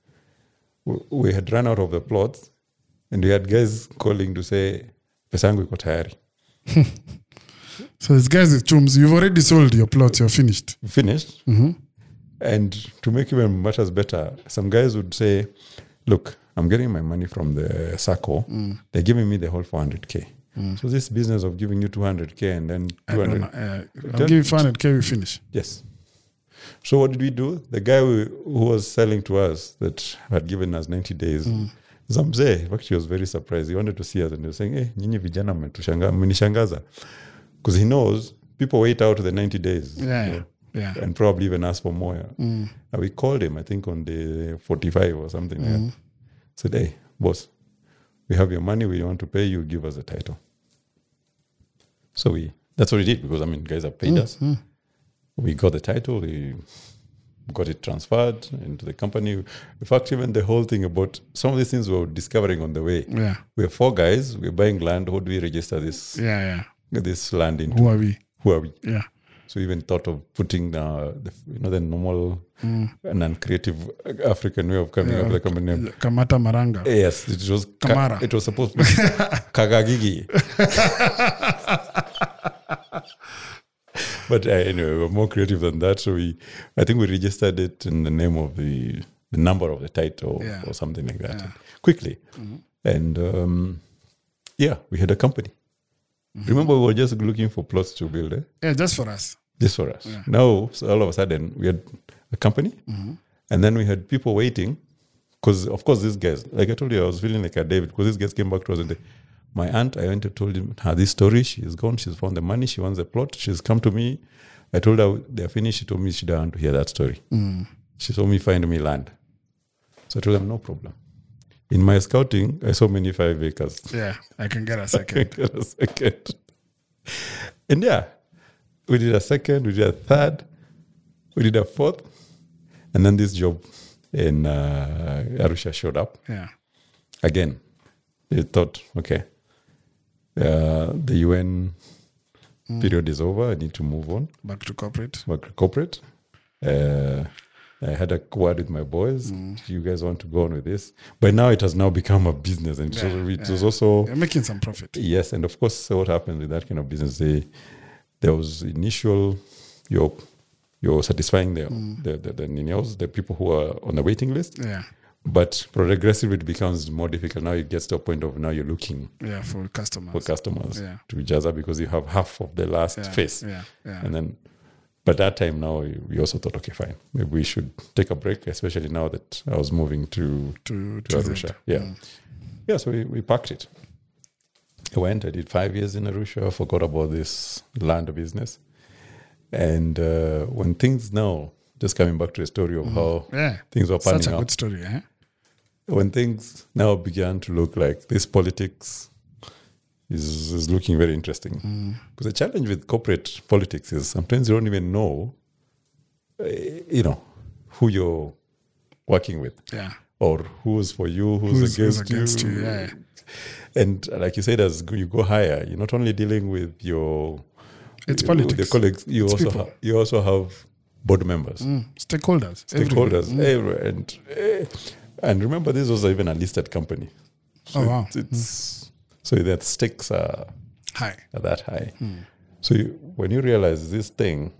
we had run out of the plots, and we had guys calling to say, Pesangu iko tayari. So these guys with chums, you've already sold your plots, you're finished. Finished. Mm-hmm. And to make even matters better, some guys would say, look, I'm getting my money from the SACCO. They're giving me the whole 400K. So this business of giving you 200K and then 200... I'll give you 400K, we finish. Yes. So what did we do? The guy who was selling to us that had given us 90 days, Zamze, actually was very surprised. He wanted to see us and he was saying, nyinyi vijana mmenishangaza. Because he knows people wait out the 90 days. Yeah, and probably even ask for more. And we called him, I think, on day 45 or something. Mm. Yeah. Said, hey, boss, we have your money. We want to pay you. Give us the title. So that's what we did, because, guys have paid us. Mm. We got the title. We got it transferred into the company. In fact, even the whole thing about some of these things we were discovering on the way. Yeah. We are 4 guys. We're buying land. How do we register this? This land into? Who are we? Yeah. So we even thought of putting the normal and uncreative African way of coming up with the company name. Kamata Maranga. Yes, it was Kamara. It was supposed to be Kagagigi. But anyway, we were more creative than that. So I think we registered it in the name of the number of the title or something like that. Yeah. Quickly. Mm-hmm. And we had a company. Mm-hmm. Remember, we were just looking for plots to build, Yeah, just for us. Just for us. Yeah. Now, so all of a sudden, we had a company, and then we had people waiting, because, of course, these guys, like I told you, I was feeling like a David, because these guys came back to us and they, my aunt, I went to told her this story, she is gone, she's found the money, she wants the plot, she's come to me, I told her they're finished, she told me she doesn't want to hear that story. Mm. She told me, find me land. So I told them, no problem. In my scouting, I saw many 5 acres. Yeah, I can get a second. And we did a second, we did a third, we did a fourth. And then this job in Arusha showed up. Yeah. Again, they thought, okay, the UN period is over. I need to move on. Back to corporate. I had a word with my boys. You guys want to go on with this? But now it has now become a business, and it was also making some profit. Yes, and of course, so what happens with that kind of business? There was initial, you're satisfying the people who are on the waiting list. Yeah. But progressively, it becomes more difficult. Now it gets to a point of now you're looking for customers. To jazz up, because you have half of the last phase. Yeah. Yeah. And then. But that time now, we also thought, okay, fine. Maybe we should take a break, especially now that I was moving to Arusha. Yeah. Yeah, so we packed it. I went, I did 5 years in Arusha, I forgot about this land business. And when things now, just coming back to the story of how things were panning out. Such a good story, eh? When things now began to look like this politics is looking very interesting. Because the challenge with corporate politics is sometimes you don't even know, who you're working with. Yeah. Or who's for you, who's against you. Yeah. And like you said, as you go higher, you're not only dealing with your colleagues, you also have board members. Stakeholders. Everywhere. And remember, this was even a listed company. So wow. So the stakes are that high. So when you realize this thing,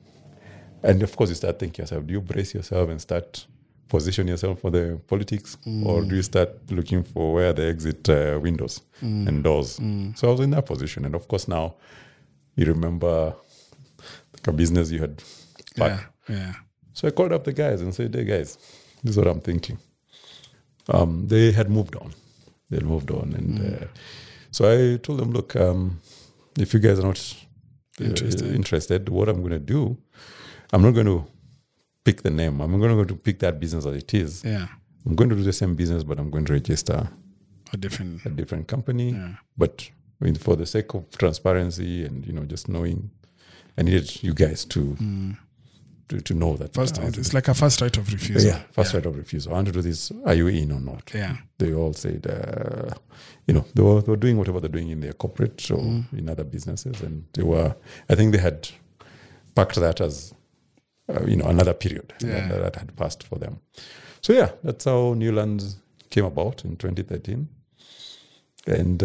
and of course you start thinking yourself, do you brace yourself and start position yourself for the politics, or do you start looking for where the exit windows and doors? So I was in that position. And of course now you remember like a business you had back. Yeah. So I called up the guys and said, hey guys, this is what I'm thinking. They had moved on. And so I told them, look, if you guys are not interested, what I'm going to do, I'm not going to pick the name. I'm going to pick that business as it is. Yeah. I'm going to do the same business, but I'm going to register a different company. Yeah. But I mean, for the sake of transparency and, you know, just knowing, I needed you guys to know that. First, it's like a first right of refusal. Yeah, right of refusal. I want to do this. Are you in or not? Yeah. They all said, you know, they were doing whatever they're doing in their corporate or in other businesses. And they were, I think they had packed that as, you know, another period that had passed for them. So yeah, that's how Newlands came about in 2013. And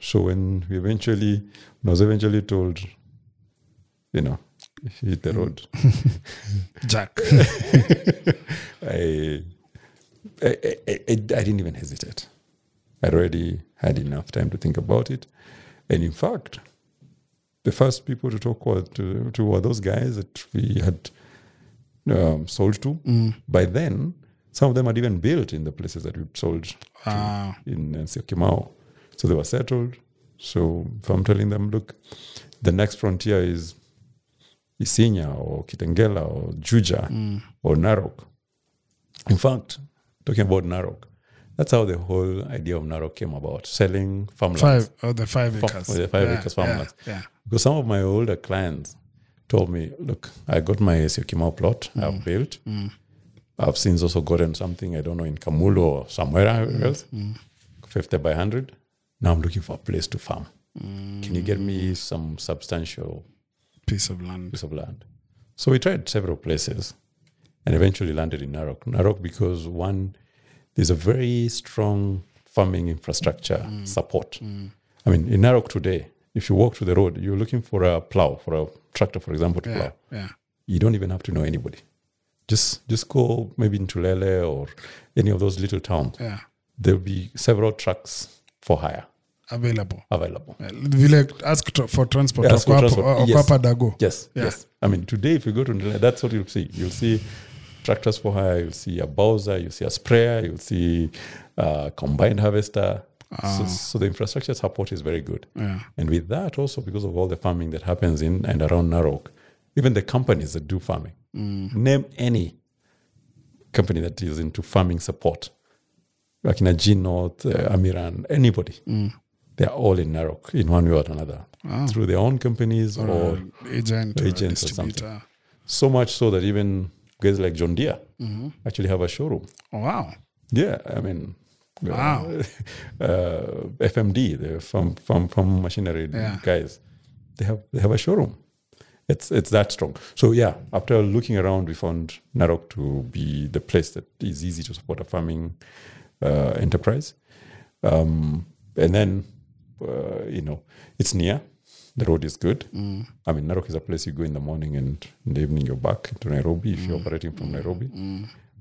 so when we was eventually told, you know, hit the road, Jack. I didn't even hesitate. I already had enough time to think about it, and in fact, the first people to talk to were those guys that we had sold to. By then, some of them had even built in the places that we sold to in Syokimau, so they were settled. So if I'm telling them, look, the next frontier is Isinya or Kitengela or Jujia or Narok. In fact, talking about Narok, that's how the whole idea of Narok came about, selling farmlands. The five acres farmlands. Yeah. Because some of my older clients told me, look, I got my Syokimau plot, I've built. I've since also gotten something, I don't know, in Kamulo or somewhere else, 50 by 100. Now I'm looking for a place to farm. Can you get me some substantial piece of land. So we tried several places and eventually landed in Narok because one, there's a very strong farming infrastructure support. I mean, in Narok today, if you walk to the road, you're looking for a plow, for a tractor, for example, to plow. Yeah. You don't even have to know anybody. Just go maybe into Lele or any of those little towns. Yeah. There'll be several trucks for hire. Available. Vile ask for transport. Ask for transport. Yes. I mean, today if you go to Nile, that's what you'll see. You'll see tractors for hire. You'll see a bowser. You'll see a sprayer. You'll see a combined harvester. So the infrastructure support is very good. Yeah. And with that also, because of all the farming that happens in and around Narok, even the companies that do farming, name any company that is into farming support, like in Aji North, Amiran, anybody. They are all in Narok in one way or another, through their own companies or agents or something. So much so that even guys like John Deere actually have a showroom. Oh, wow. Yeah, I mean, wow. FMD, the farm machinery guys, they have a showroom. It's that strong. So yeah, after looking around, we found Narok to be the place that is easy to support a farming enterprise. And then, you know, it's near. The road is good. I mean, Narok is a place you go in the morning and in the evening you're back to Nairobi if you're operating from Nairobi.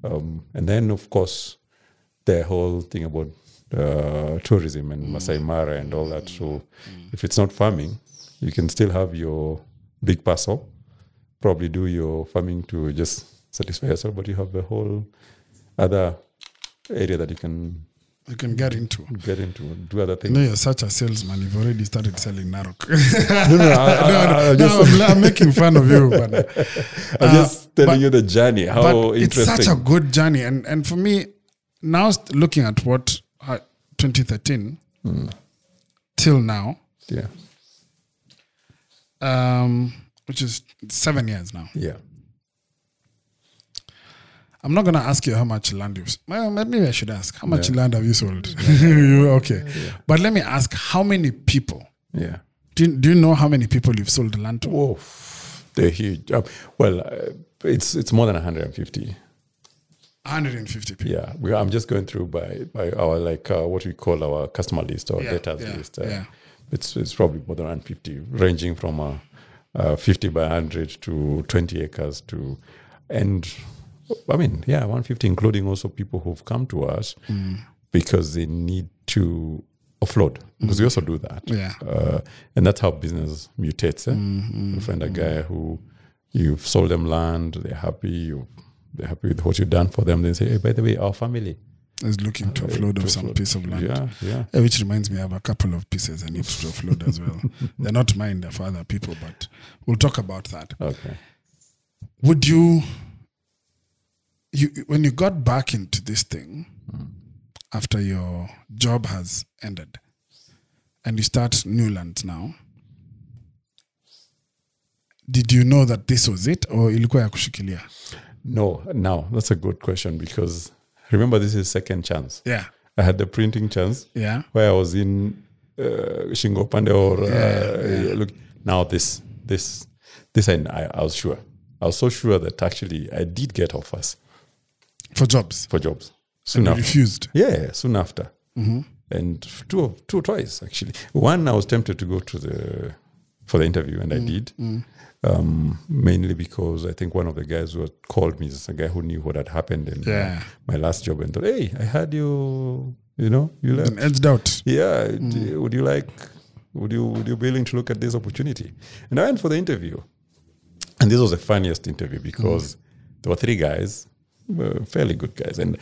And then, of course, the whole thing about tourism and Masai Mara and all that. So if it's not farming, you can still have your big parcel, probably do your farming to just satisfy yourself, but you have the whole other area that you can get into, do other things. No, you're such a salesman. You've already started selling Narok. I'm making fun of you. But, I'm just telling you the journey. How interesting! It's such a good journey, and for me now, looking at what 2013 till now, which is 7 years now. Yeah. I'm not going to ask you how much land you've sold. Maybe I should ask, how much land have you sold? Okay. Yeah. But let me ask, how many people? Yeah. Do you know how many people you've sold land to? Oh, they're huge. Well, it's more than 150. 150 people. Yeah. I'm just going through by our, like, what we call our customer list or debtors list. It's probably more than 150, ranging from 50 by 100 to 20 acres to, and I mean, yeah, 150, including also people who've come to us because they need to offload, because we also do that. Yeah. And that's how business mutates. Eh? You find a guy who, you've sold them land, they're happy, they're happy with what you've done for them. They say, hey, by the way, our family is looking to offload of some piece of land. Yeah, yeah. Which reminds me, I have a couple of pieces I need to offload as well. They're not mine, they're for other people, but we'll talk about that. Okay. Would you when you got back into this thing, after your job has ended, and you start Newlands now, did you know that this was it, or ilikuwa ya kushikilia? No, now that's a good question, because remember, this is second chance. Yeah. I had the printing chance. Yeah. Where I was in Shingo Pande or look. Now this I was sure. I was so sure that actually I did get offers. For jobs. Soon after. Refused. Yeah, soon after. Mm-hmm. And two tries actually. One, I was tempted to go to for the interview, and I did. Mainly because I think one of the guys who had called me is a guy who knew what had happened in my last job, and thought, hey, I had you left. Edged out. Yeah. Would you be willing to look at this opportunity? And I went for the interview. And this was the funniest interview because there were three guys, fairly good guys. And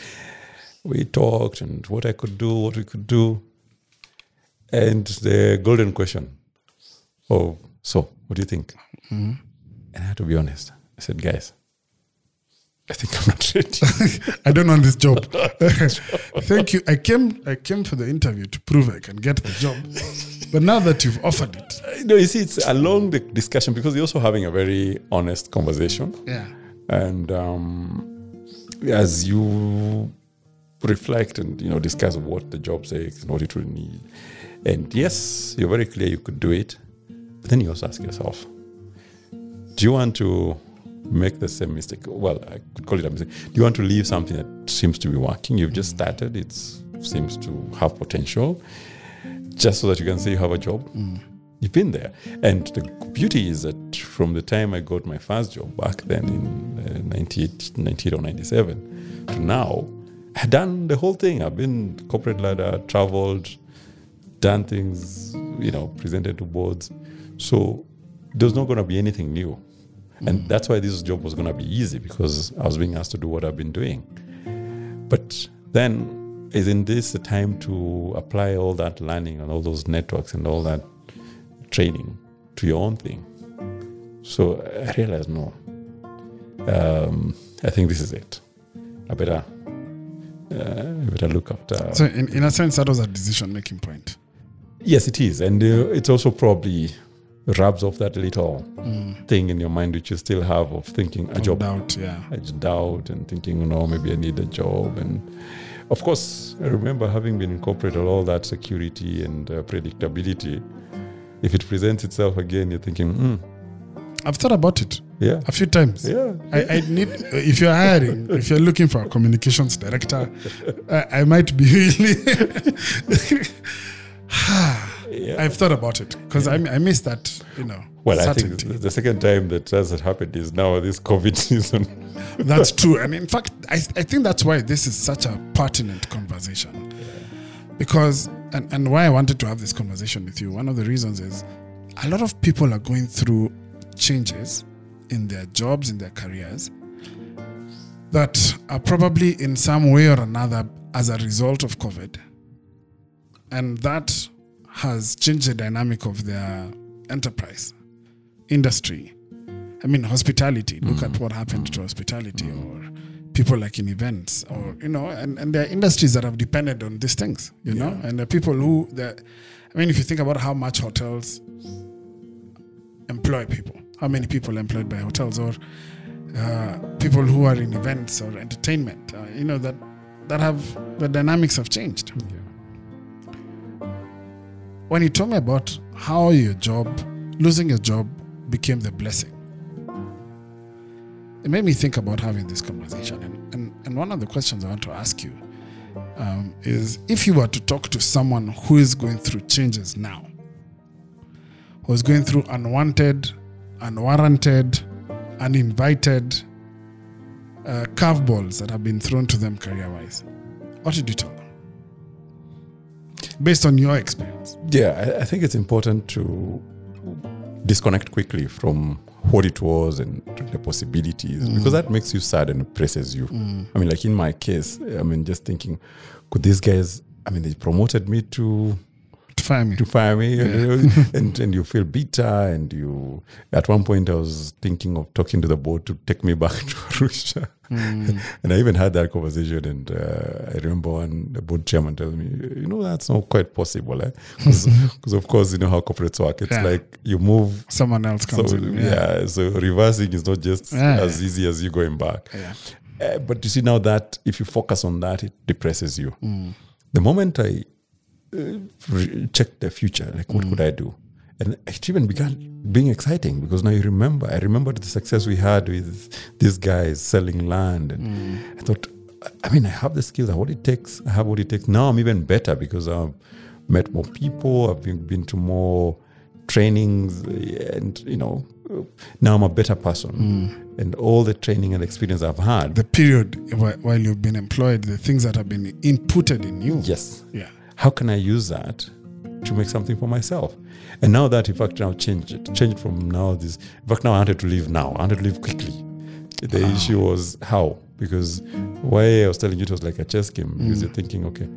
we talked and what I could do, what we could do. And the golden question, so what do you think? Mm-hmm. And I had to be honest. I said, guys, I think I'm not ready. I don't want this job. Thank you. I came for the interview to prove I can get the job. But now that you've offered it. No, you see, it's along the discussion, because you're also having a very honest conversation. Yeah. And as you reflect and discuss what the job says and what it will need. And yes, you're very clear you could do it. But then you also ask yourself, do you want to make the same mistake? Well, I could call it a mistake. Do you want to leave something that seems to be working? You've just started. It seems to have potential, just so that you can say you have a job. You've been there. And the beauty is that from the time I got my first job back then in 98 or 97 to now, I've done the whole thing. I've been corporate ladder, traveled, done things, presented to boards. So there's not going to be anything new. And that's why this job was going to be easy, because I was being asked to do what I've been doing. But then, isn't this the time to apply all that learning and all those networks and all that training to your own thing? So I realized, no, I think this is it. I better look after. So in a sense, that was a decision-making point. Yes, it is. And it's also probably rubs off that little thing in your mind which you still have of thinking a job. Doubt, yeah. I just doubt and thinking, maybe I need a job. And of course, I remember having been incorporated all that security and predictability. If it presents itself again, you're thinking, I've thought about it. Yeah. A few times. Yeah. I need, if you're hiring, if you're looking for a communications director, I might be really... Yeah. I've thought about it, because I miss that, Well, certainty. I think the second time that has happened is now this COVID season. That's true. And in fact, I think that's why this is such a pertinent conversation. Yeah. Because, and why I wanted to have this conversation with you, one of the reasons is a lot of people are going through changes in their jobs, in their careers, that are probably in some way or another as a result of COVID. And that has changed the dynamic of their enterprise, industry. I mean, hospitality. Look at what happened to hospitality, or people like in events, or, and there are industries that have depended on these things, know, and there are people who, if you think about how much hotels employ people, how many people are employed by hotels, or people who are in events or entertainment, the dynamics have changed. Yeah. When you told me about how losing your job became the blessing, it made me think about having this conversation. And one of the questions I want to ask you is, if you were to talk to someone who is going through changes now, who is going through unwanted unwarranted, uninvited curveballs that have been thrown to them career-wise. What did you tell them? Based on your experience. Yeah, I think it's important to disconnect quickly from what it was and the possibilities, because that makes you sad and depresses you. I mean, like in my case, I mean, just thinking, could these guys, I mean, they promoted me to fire me, yeah. and you feel bitter, and you, at one point I was thinking of talking to the board to take me back to Arusha. And I even had that conversation, and I remember when the board chairman tells me, you know, that's not quite possible, because of course, you know how corporates work. It's like you move, someone else comes in. Yeah, so reversing is not just as easy as you going back. Yeah. But you see now that if you focus on that, it depresses you. The moment I check the future, like what could I do, and it even began being exciting, because now I remembered the success we had with these guys selling land, and I thought, I mean, I have the skills, I have what it takes. Now I'm even better because I've met more people, I've been to more trainings, and you know, now I'm a better person, and all the training and experience I've had, the period while you've been employed, the things that have been inputted in you, how can I use that to make something for myself? And now that, in fact, now change it from now this. In fact, now I wanted to leave now. I wanted to leave quickly. The issue was how, because why I was telling you it was like a chess game, because you're thinking, okay,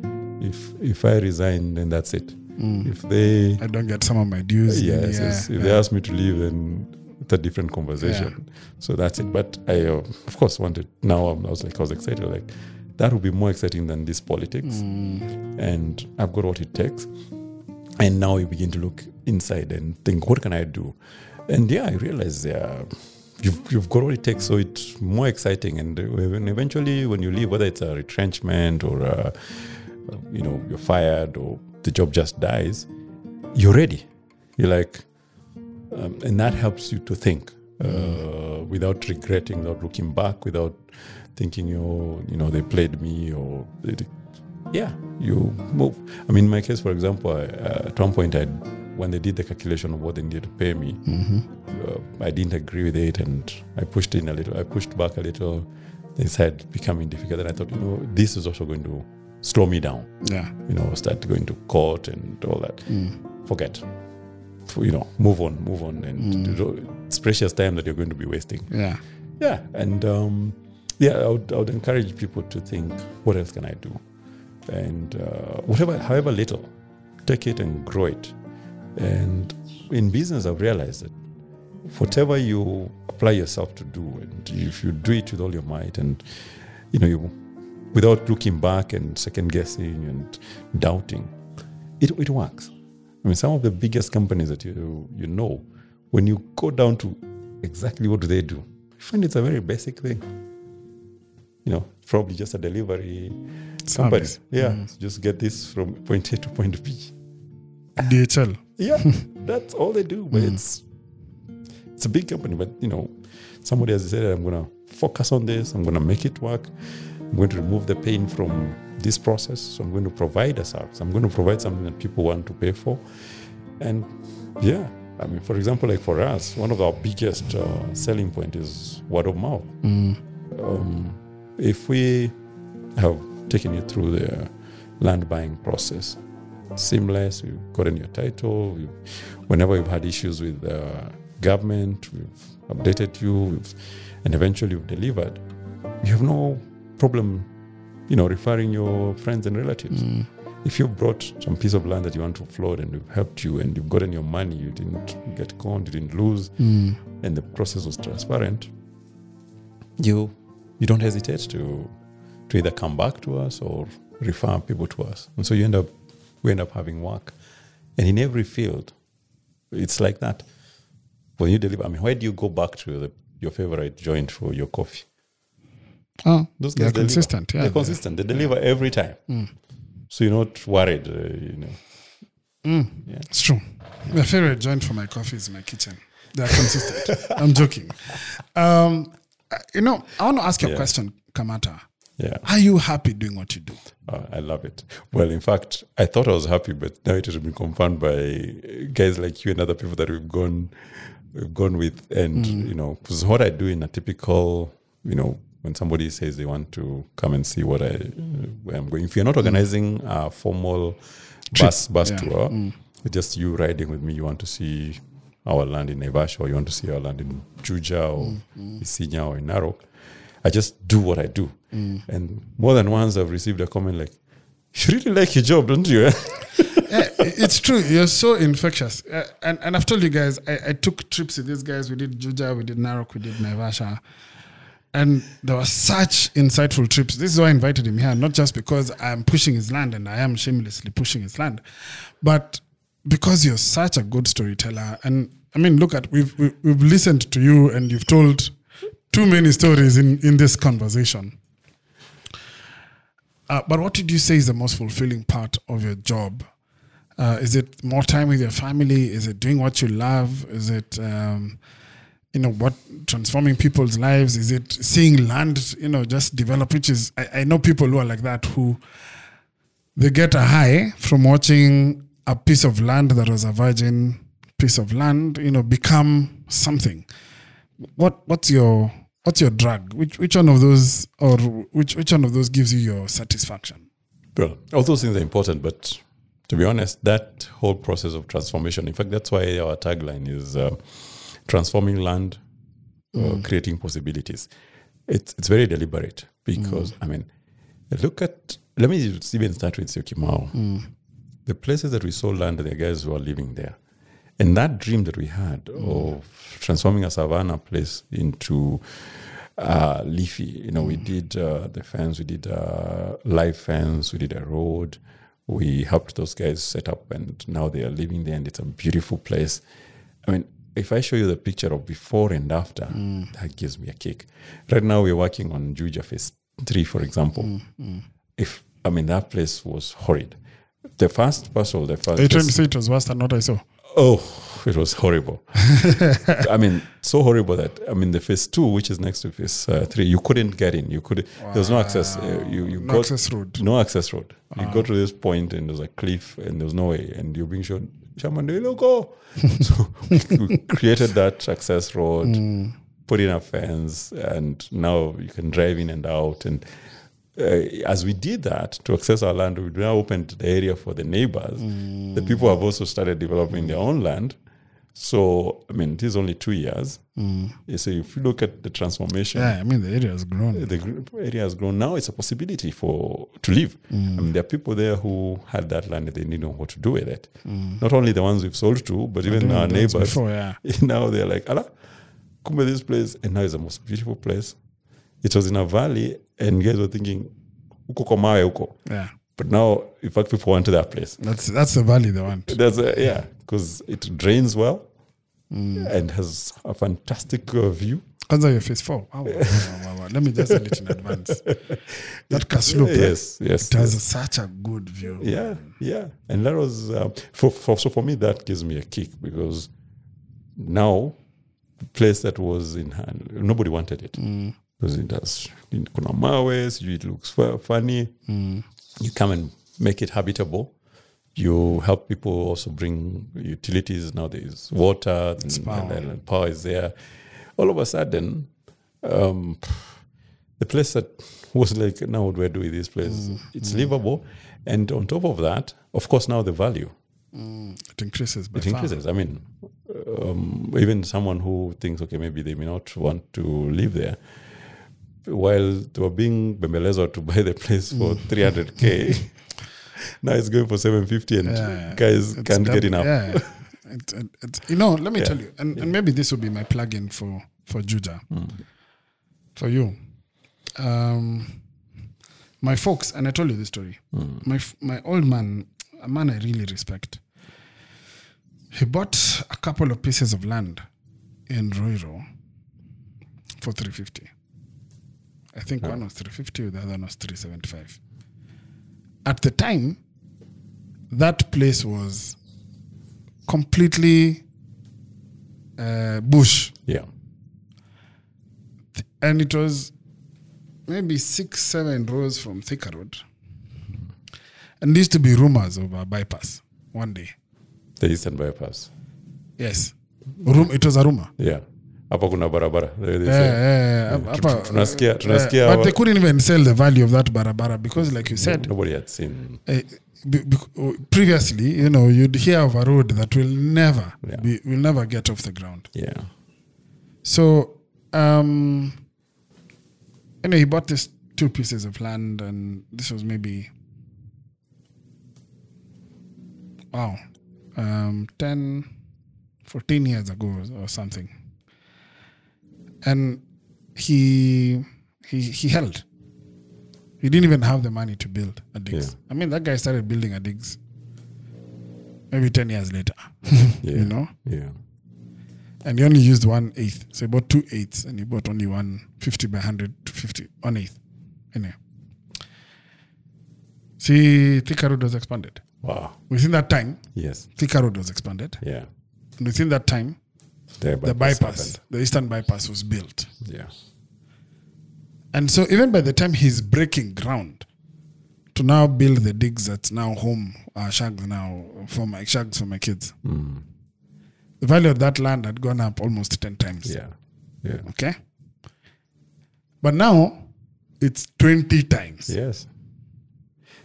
if I resign, then that's it. If they... I don't get some of my dues. Yes, if they ask me to leave, then it's a different conversation. Yeah. So that's it. But I, of course, wanted... Now I was excited, like... That would be more exciting than this politics. And I've got what it takes. And now you begin to look inside and think, what can I do? And I realize you've got what it takes, so it's more exciting. And eventually when you leave, whether it's a retrenchment or, you know, you're fired or the job just dies, you're ready. You're like, and that helps you to think without regretting, without looking back, without... thinking, you know, they played me, or you move. I mean, in my case, for example, at one point, when they did the calculation of what they needed to pay me, I didn't agree with it, and I pushed back a little. They said becoming difficult, and I thought, you know, this is also going to slow me down. Yeah, you know, start going to court and all that. Forget, you know, move on, and it's precious time that you're going to be wasting. Yeah, and. I would encourage people to think, what else can I do? And however little, take it and grow it. And in business, I've realized that whatever you apply yourself to do, and if you do it with all your might, and you know, without looking back and second guessing and doubting, it works. I mean, some of the biggest companies that you know, when you go down to exactly what do they do, I find it's a very basic thing. You know, probably just a delivery company. Yeah, so just get this from point A to point B. DHL. Yeah, that's all they do. But it's a big company. But, you know, somebody has said, I'm going to focus on this. I'm going to make it work. I'm going to remove the pain from this process. So I'm going to provide a service. I'm going to provide something that people want to pay for. And, yeah, I mean, for example, like for us, one of our biggest selling point is word of mouth. If we have taken you through the land buying process, seamless, you've gotten your title, whenever we've had issues with the government, we've updated you, and eventually you've delivered, you have no problem, you know, referring your friends and relatives. If you brought some piece of land that you want to flood, and we've helped you, and you've gotten your money, you didn't get conned, you didn't lose, and the process was transparent, you don't hesitate to either come back to us or refer people to us. And so we end up having work. And in every field, it's like that. When you deliver, I mean, why do you go back to your favorite joint for your coffee? Oh, those guys, they're consistent. Yeah, they're consistent. They deliver every time. So you're not worried, you know. Yeah. It's true. My favorite joint for my coffee is my kitchen. They're consistent. I'm joking. You know, I want to ask you a question, Kamata. Yeah. Are you happy doing what you do? I love it. Well, in fact, I thought I was happy, but now it has been confirmed by guys like you and other people that we've gone gone with. And, you know, because what I do in a typical, you know, when somebody says they want to come and see what where I'm going. If you're not organizing a formal bus tour, it's just you riding with me. You want to see our land in Naivasha, or you want to see our land in Jujia or Isinya or in Narok. I just do what I do. And more than once I've received a comment like, you really like your job, don't you? It's true. You're so infectious. And I've told you guys, I took trips with these guys. We did Jujia, we did Narok, we did Naivasha. And there were such insightful trips. This is why I invited him here, not just because I'm pushing his land, and I am shamelessly pushing his land, but because you're such a good storyteller. And I mean, look at, we've listened to you, and you've told too many stories in this conversation. But what did you say is the most fulfilling part of your job? Is it more time with your family? Is it doing what you love? Is it... you know, what transforming people's lives? Is it seeing land, you know, just develop, which is, I know people who are like that, who they get a high from watching a piece of land that was a virgin piece of land, you know, become something. What's your drug? Which one of those, or which one of those gives you your satisfaction? Well, all those things are important, but to be honest, that whole process of transformation, in fact, that's why our tagline is, transforming land, creating possibilities. It's very deliberate because, I mean, let me even start with Syokimau. The places that we saw land, the guys who are living there. And that dream that we had of transforming a savanna place into leafy, you know, we did the fence, we did a live fence, we did a road. We helped those guys set up, and now they are living there, and it's a beautiful place. I mean, if I show you the picture of before and after, that gives me a kick. Right now, we're working on Jujia Phase 3, for example. That place was horrid. The first parcel, They told me it was worse than what I saw. Oh, it was horrible. I mean, so horrible that, the Phase 2, which is next to Phase 3, you couldn't get in. Wow. There was no access. No access road. Wow. You go to this point, and there's a cliff, and there's no way, and you're being shown, so we created that access road, put in a fence, and now you can drive in and out. And as we did that, to access our land, we now opened the area for the neighbors. The people have also started developing their own land. So, this is only 2 years. So if you look at the transformation... Yeah, the area has grown. The area has grown. Now it's a possibility to live. There are people there who had that land and they didn't know what to do with it. Not only the ones we've sold to, but even our neighbors. Before, yeah. Now they're like, Allah, come to this place. And now it's the most beautiful place. It was in a valley, and guys were thinking, uko mawe uko. Yeah. But now, in fact, people want to that place. That's the valley they want. Because it drains well and has a fantastic view. Answer your face for. Wow. Let me just send it in advance. That Kasloop, yes, it has such a good view. Yeah. And that was, for me, that gives me a kick, because now the place that was in hand, nobody wanted it. Because it has, in Kunamawes, it looks funny. You come and make it habitable. You help people also bring utilities. Now there is water, and power is there. All of a sudden, the place that was like, now what do I do with this place? It's livable. And on top of that, of course, now the value. It increases. It increases. Even someone who thinks, okay, maybe they may not want to live there. While they were being bembelezed to buy the place for 300K, now it's going for 750, and guys can't get enough. Yeah. Let me tell you, and maybe this will be my plug-in for Jujia, for you. My folks, and I told you this story. My old man, a man I really respect, he bought a couple of pieces of land in Ruiro for 350. I think one was 350, the other one was 375. At the time, that place was completely bush. Yeah. And it was maybe 6-7 rows from Thika Road. And there used to be rumors of a bypass one day. The Eastern Bypass. Yes. It was a rumor. Yeah. Hapa kuna barabara. Tunasikia but they couldn't even sell the value of that barabara because like you said nobody had seen. Previously, you know, you'd hear of a road that will never get off the ground. Yeah. So, anyway, he bought these two pieces of land, and this was maybe 14 years ago or something. And he held. He didn't even have the money to build a digs. Yeah. I mean, that guy started building a digs maybe 10 years later. Yeah. You know? Yeah. And he only used 1/8. So he bought 2/8 and he bought only 150 by 100 to 50, 1/8. Anyway. See, Thika Road was expanded. Wow. Within that time, yes, Thika Road was expanded. Yeah. And within that time, the Eastern Bypass was built. Yeah. And so even by the time he's breaking ground to now build the digs that's now home, shags now for my kids, the value of that land had gone up almost 10 times. Yeah. Yeah. Okay. But now it's 20 times. Yes.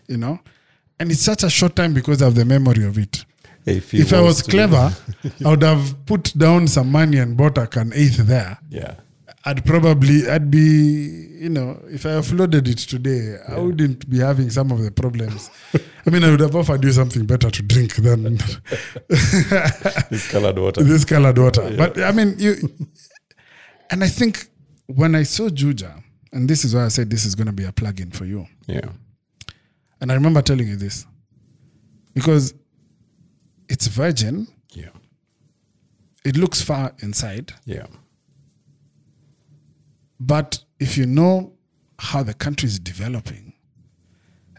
You know? And it's such a short time because of the memory of it. If I was clever, I would have put down some money and bought an 1/8 there. Yeah. I'd be, you know, if I offloaded it today, yeah, I wouldn't be having some of the problems. I mean, I would have offered you something better to drink than this colored water. Yeah. But I mean, and I think when I saw Jujia, and this is why I said this is going to be a plug-in for you. Yeah. And I remember telling you this because it's virgin. Yeah. It looks far inside. Yeah. But if you know how the country is developing,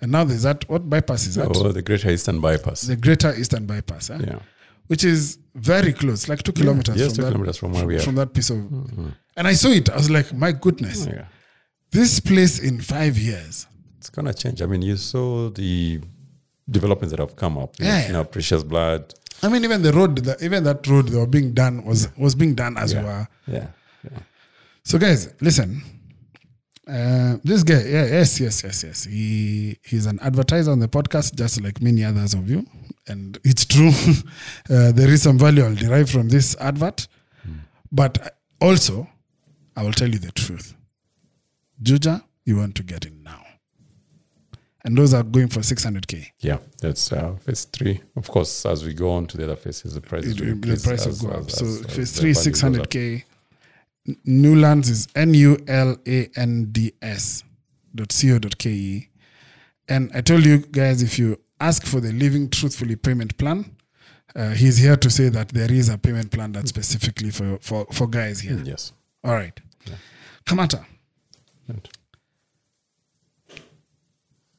and now there's that, what bypass is that? Oh, the Greater Eastern Bypass. The Greater Eastern Bypass, eh? Yeah. Which is very close, like 2 kilometers. Yes, from 2 kilometers from where we are. From that piece of, mm-hmm. And I saw it. I was like, my goodness, yeah, this place in 5 years. It's gonna change. I mean, you saw the developments that have come up. Yeah. You know, Precious Blood. I mean, even the road, even that road that were being done was being done as well. Yeah. Yeah. So guys, listen, this guy, yes. He's an advertiser on the podcast, just like many others of you. And it's true. There is some value I'll derive from this advert. Mm. But also, I will tell you the truth. Jujia, you want to get in now. And those are going for 600K. Yeah, that's phase 3. Of course, as we go on to the other phases, the price will go up. So phase 3, 600K. Newlands is NULANDS.co.ke. And I told you guys, if you ask for the Living Truthfully payment plan, he's here to say that there is a payment plan that's specifically for guys here. Yes. All right. Yeah. Kamata. Right.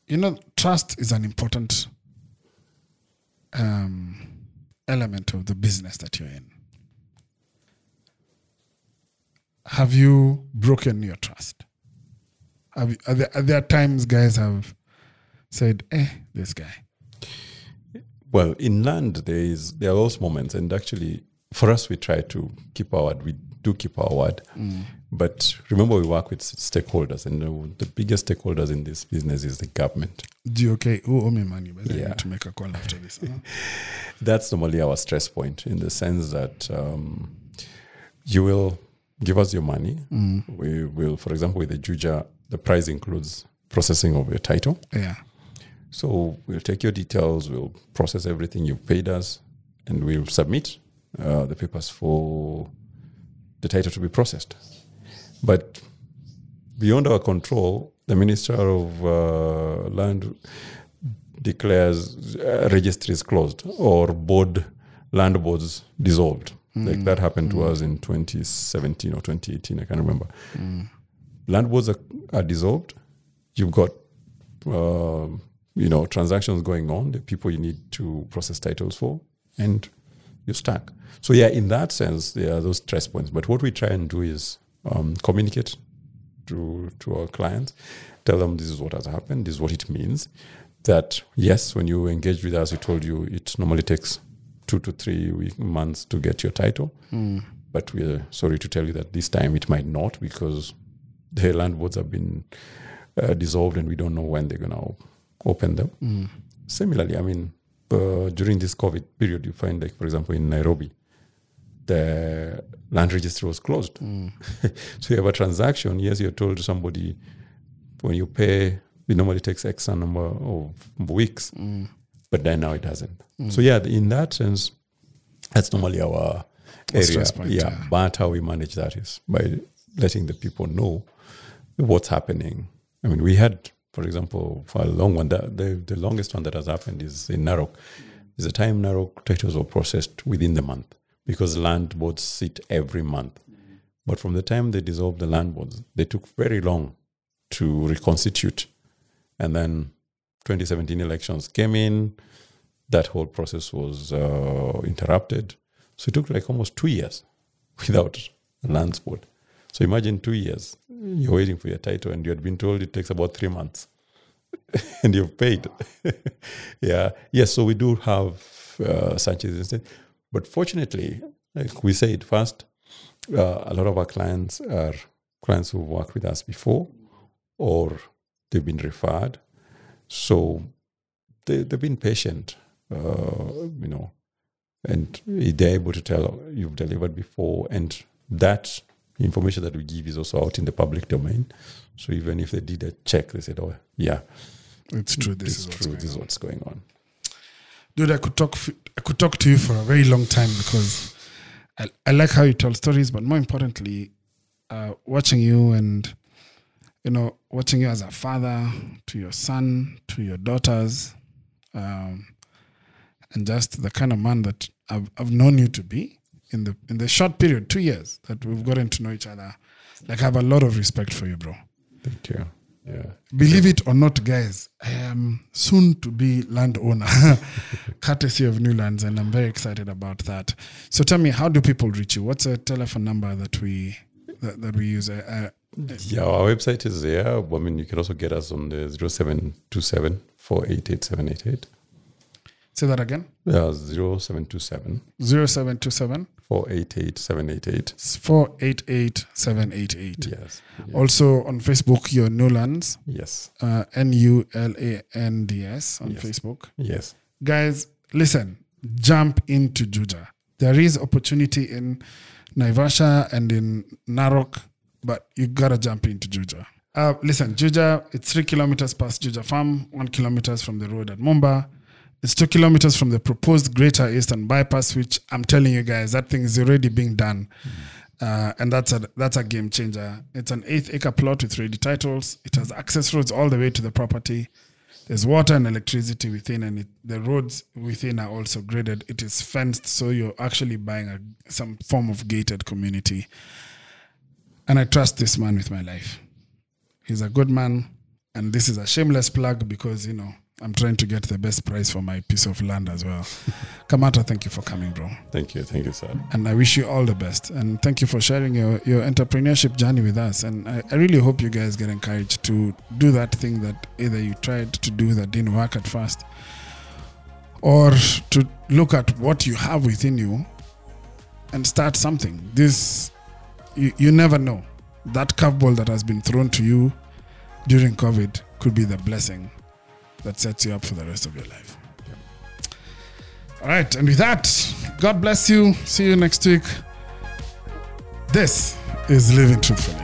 You know, trust is an important element of the business that you're in. Have you broken your trust? Are there times guys have said, this guy? Well, in land, there are those moments. And actually, for us, we try to keep our word. We do keep our word. Mm. But remember, we work with stakeholders. And the biggest stakeholders in this business is the government. J.K. who owe me money, but I need to make a call after this. Huh? That's normally our stress point in the sense that you will... give us your money. Mm. We will, for example, with the Jujia, the price includes processing of your title. Yeah. So we'll take your details, we'll process everything you've paid us, and we'll submit the papers for the title to be processed. But beyond our control, the Minister of Land declares registries closed or land boards dissolved. Like that happened to us in 2017 or 2018, I can't remember. Mm. Land boards are dissolved. You've got, transactions going on, the people you need to process titles for, and you're stuck. So yeah, in that sense, there are those stress points. But what we try and do is communicate to our clients, tell them this is what has happened, this is what it means, that yes, when you engage with us, we told you it normally takes 2 to 3 months to get your title. Mm. But we're sorry to tell you that this time it might not, because the land boards have been dissolved and we don't know when they're going to open them. Mm. Similarly, I mean, during this COVID period, you find, like, for example, in Nairobi, the land registry was closed. Mm. So you have a transaction. Yes, you're told to somebody, when you pay, it normally takes X number of weeks, but then now it doesn't. Mm. So yeah, in that sense, that's normally our area. Yeah, but how we manage that is by letting the people know what's happening. I mean, we had, for example, for a long one, the longest one that has happened is in Narok. There's a time Narok titles were processed within the month, because land boards sit every month. But from the time they dissolved the land boards, they took very long to reconstitute. And then 2017 elections came in. That whole process was interrupted. So it took like almost 2 years without a land board. So imagine 2 years, you're waiting for your title, and you had been told it takes about 3 months. And you've paid. Yeah. Yes, so we do have such instances. But fortunately, like we said first, a lot of our clients are clients who've worked with us before, or they've been referred. So they've been patient, you know, and they're able to tell you've delivered before. And that information that we give is also out in the public domain. So even if they did a check, they said, oh, yeah, it's true. This is what's going on. Dude, I could talk to you for a very long time, because I like how you tell stories, but more importantly, watching you, and, you know, watching you as a father to your son, to your daughters, and just the kind of man that I've known you to be in the short period, 2 years that we've gotten to know each other. Like, I have a lot of respect for you, bro. Thank you. Yeah. Believe it or not, guys, I am soon to be landowner, courtesy of Newlands, and I'm very excited about that. So tell me, how do people reach you? What's a telephone number that we use? Yeah, our website is there. I mean, you can also get us on the 0727-488-788. Say that again. Yeah, 0727 488-788. Yes. Also on Facebook, you're Newlands. Yes. Nulands on Facebook. Yes. Guys, listen, jump into Jujia. There is opportunity in Naivasha and in Narok, but you gotta jump into Jujia. Listen, Jujia, it's 3 kilometers past Jujia Farm, 1 kilometer from the road at Momba. It's 2 kilometers from the proposed Greater Eastern Bypass, which I'm telling you guys, that thing is already being done. And that's a game changer. It's an 8-acre plot with ready titles. It has access roads all the way to the property. There's water and electricity within, and the roads within are also graded. It is fenced, so you're actually buying some form of gated community. And I trust this man with my life. He's a good man, and this is a shameless plug because, you know, I'm trying to get the best price for my piece of land as well. Kamata, thank you for coming, bro. Thank you, sir. And I wish you all the best. And thank you for sharing your entrepreneurship journey with us. And I really hope you guys get encouraged to do that thing that either you tried to do that didn't work at first, or to look at what you have within you and start something. This, you never know. That curveball that has been thrown to you during COVID could be the blessing that sets you up for the rest of your life. Yeah. All right, and with that, God bless you. See you next week. This is Living Truthfully.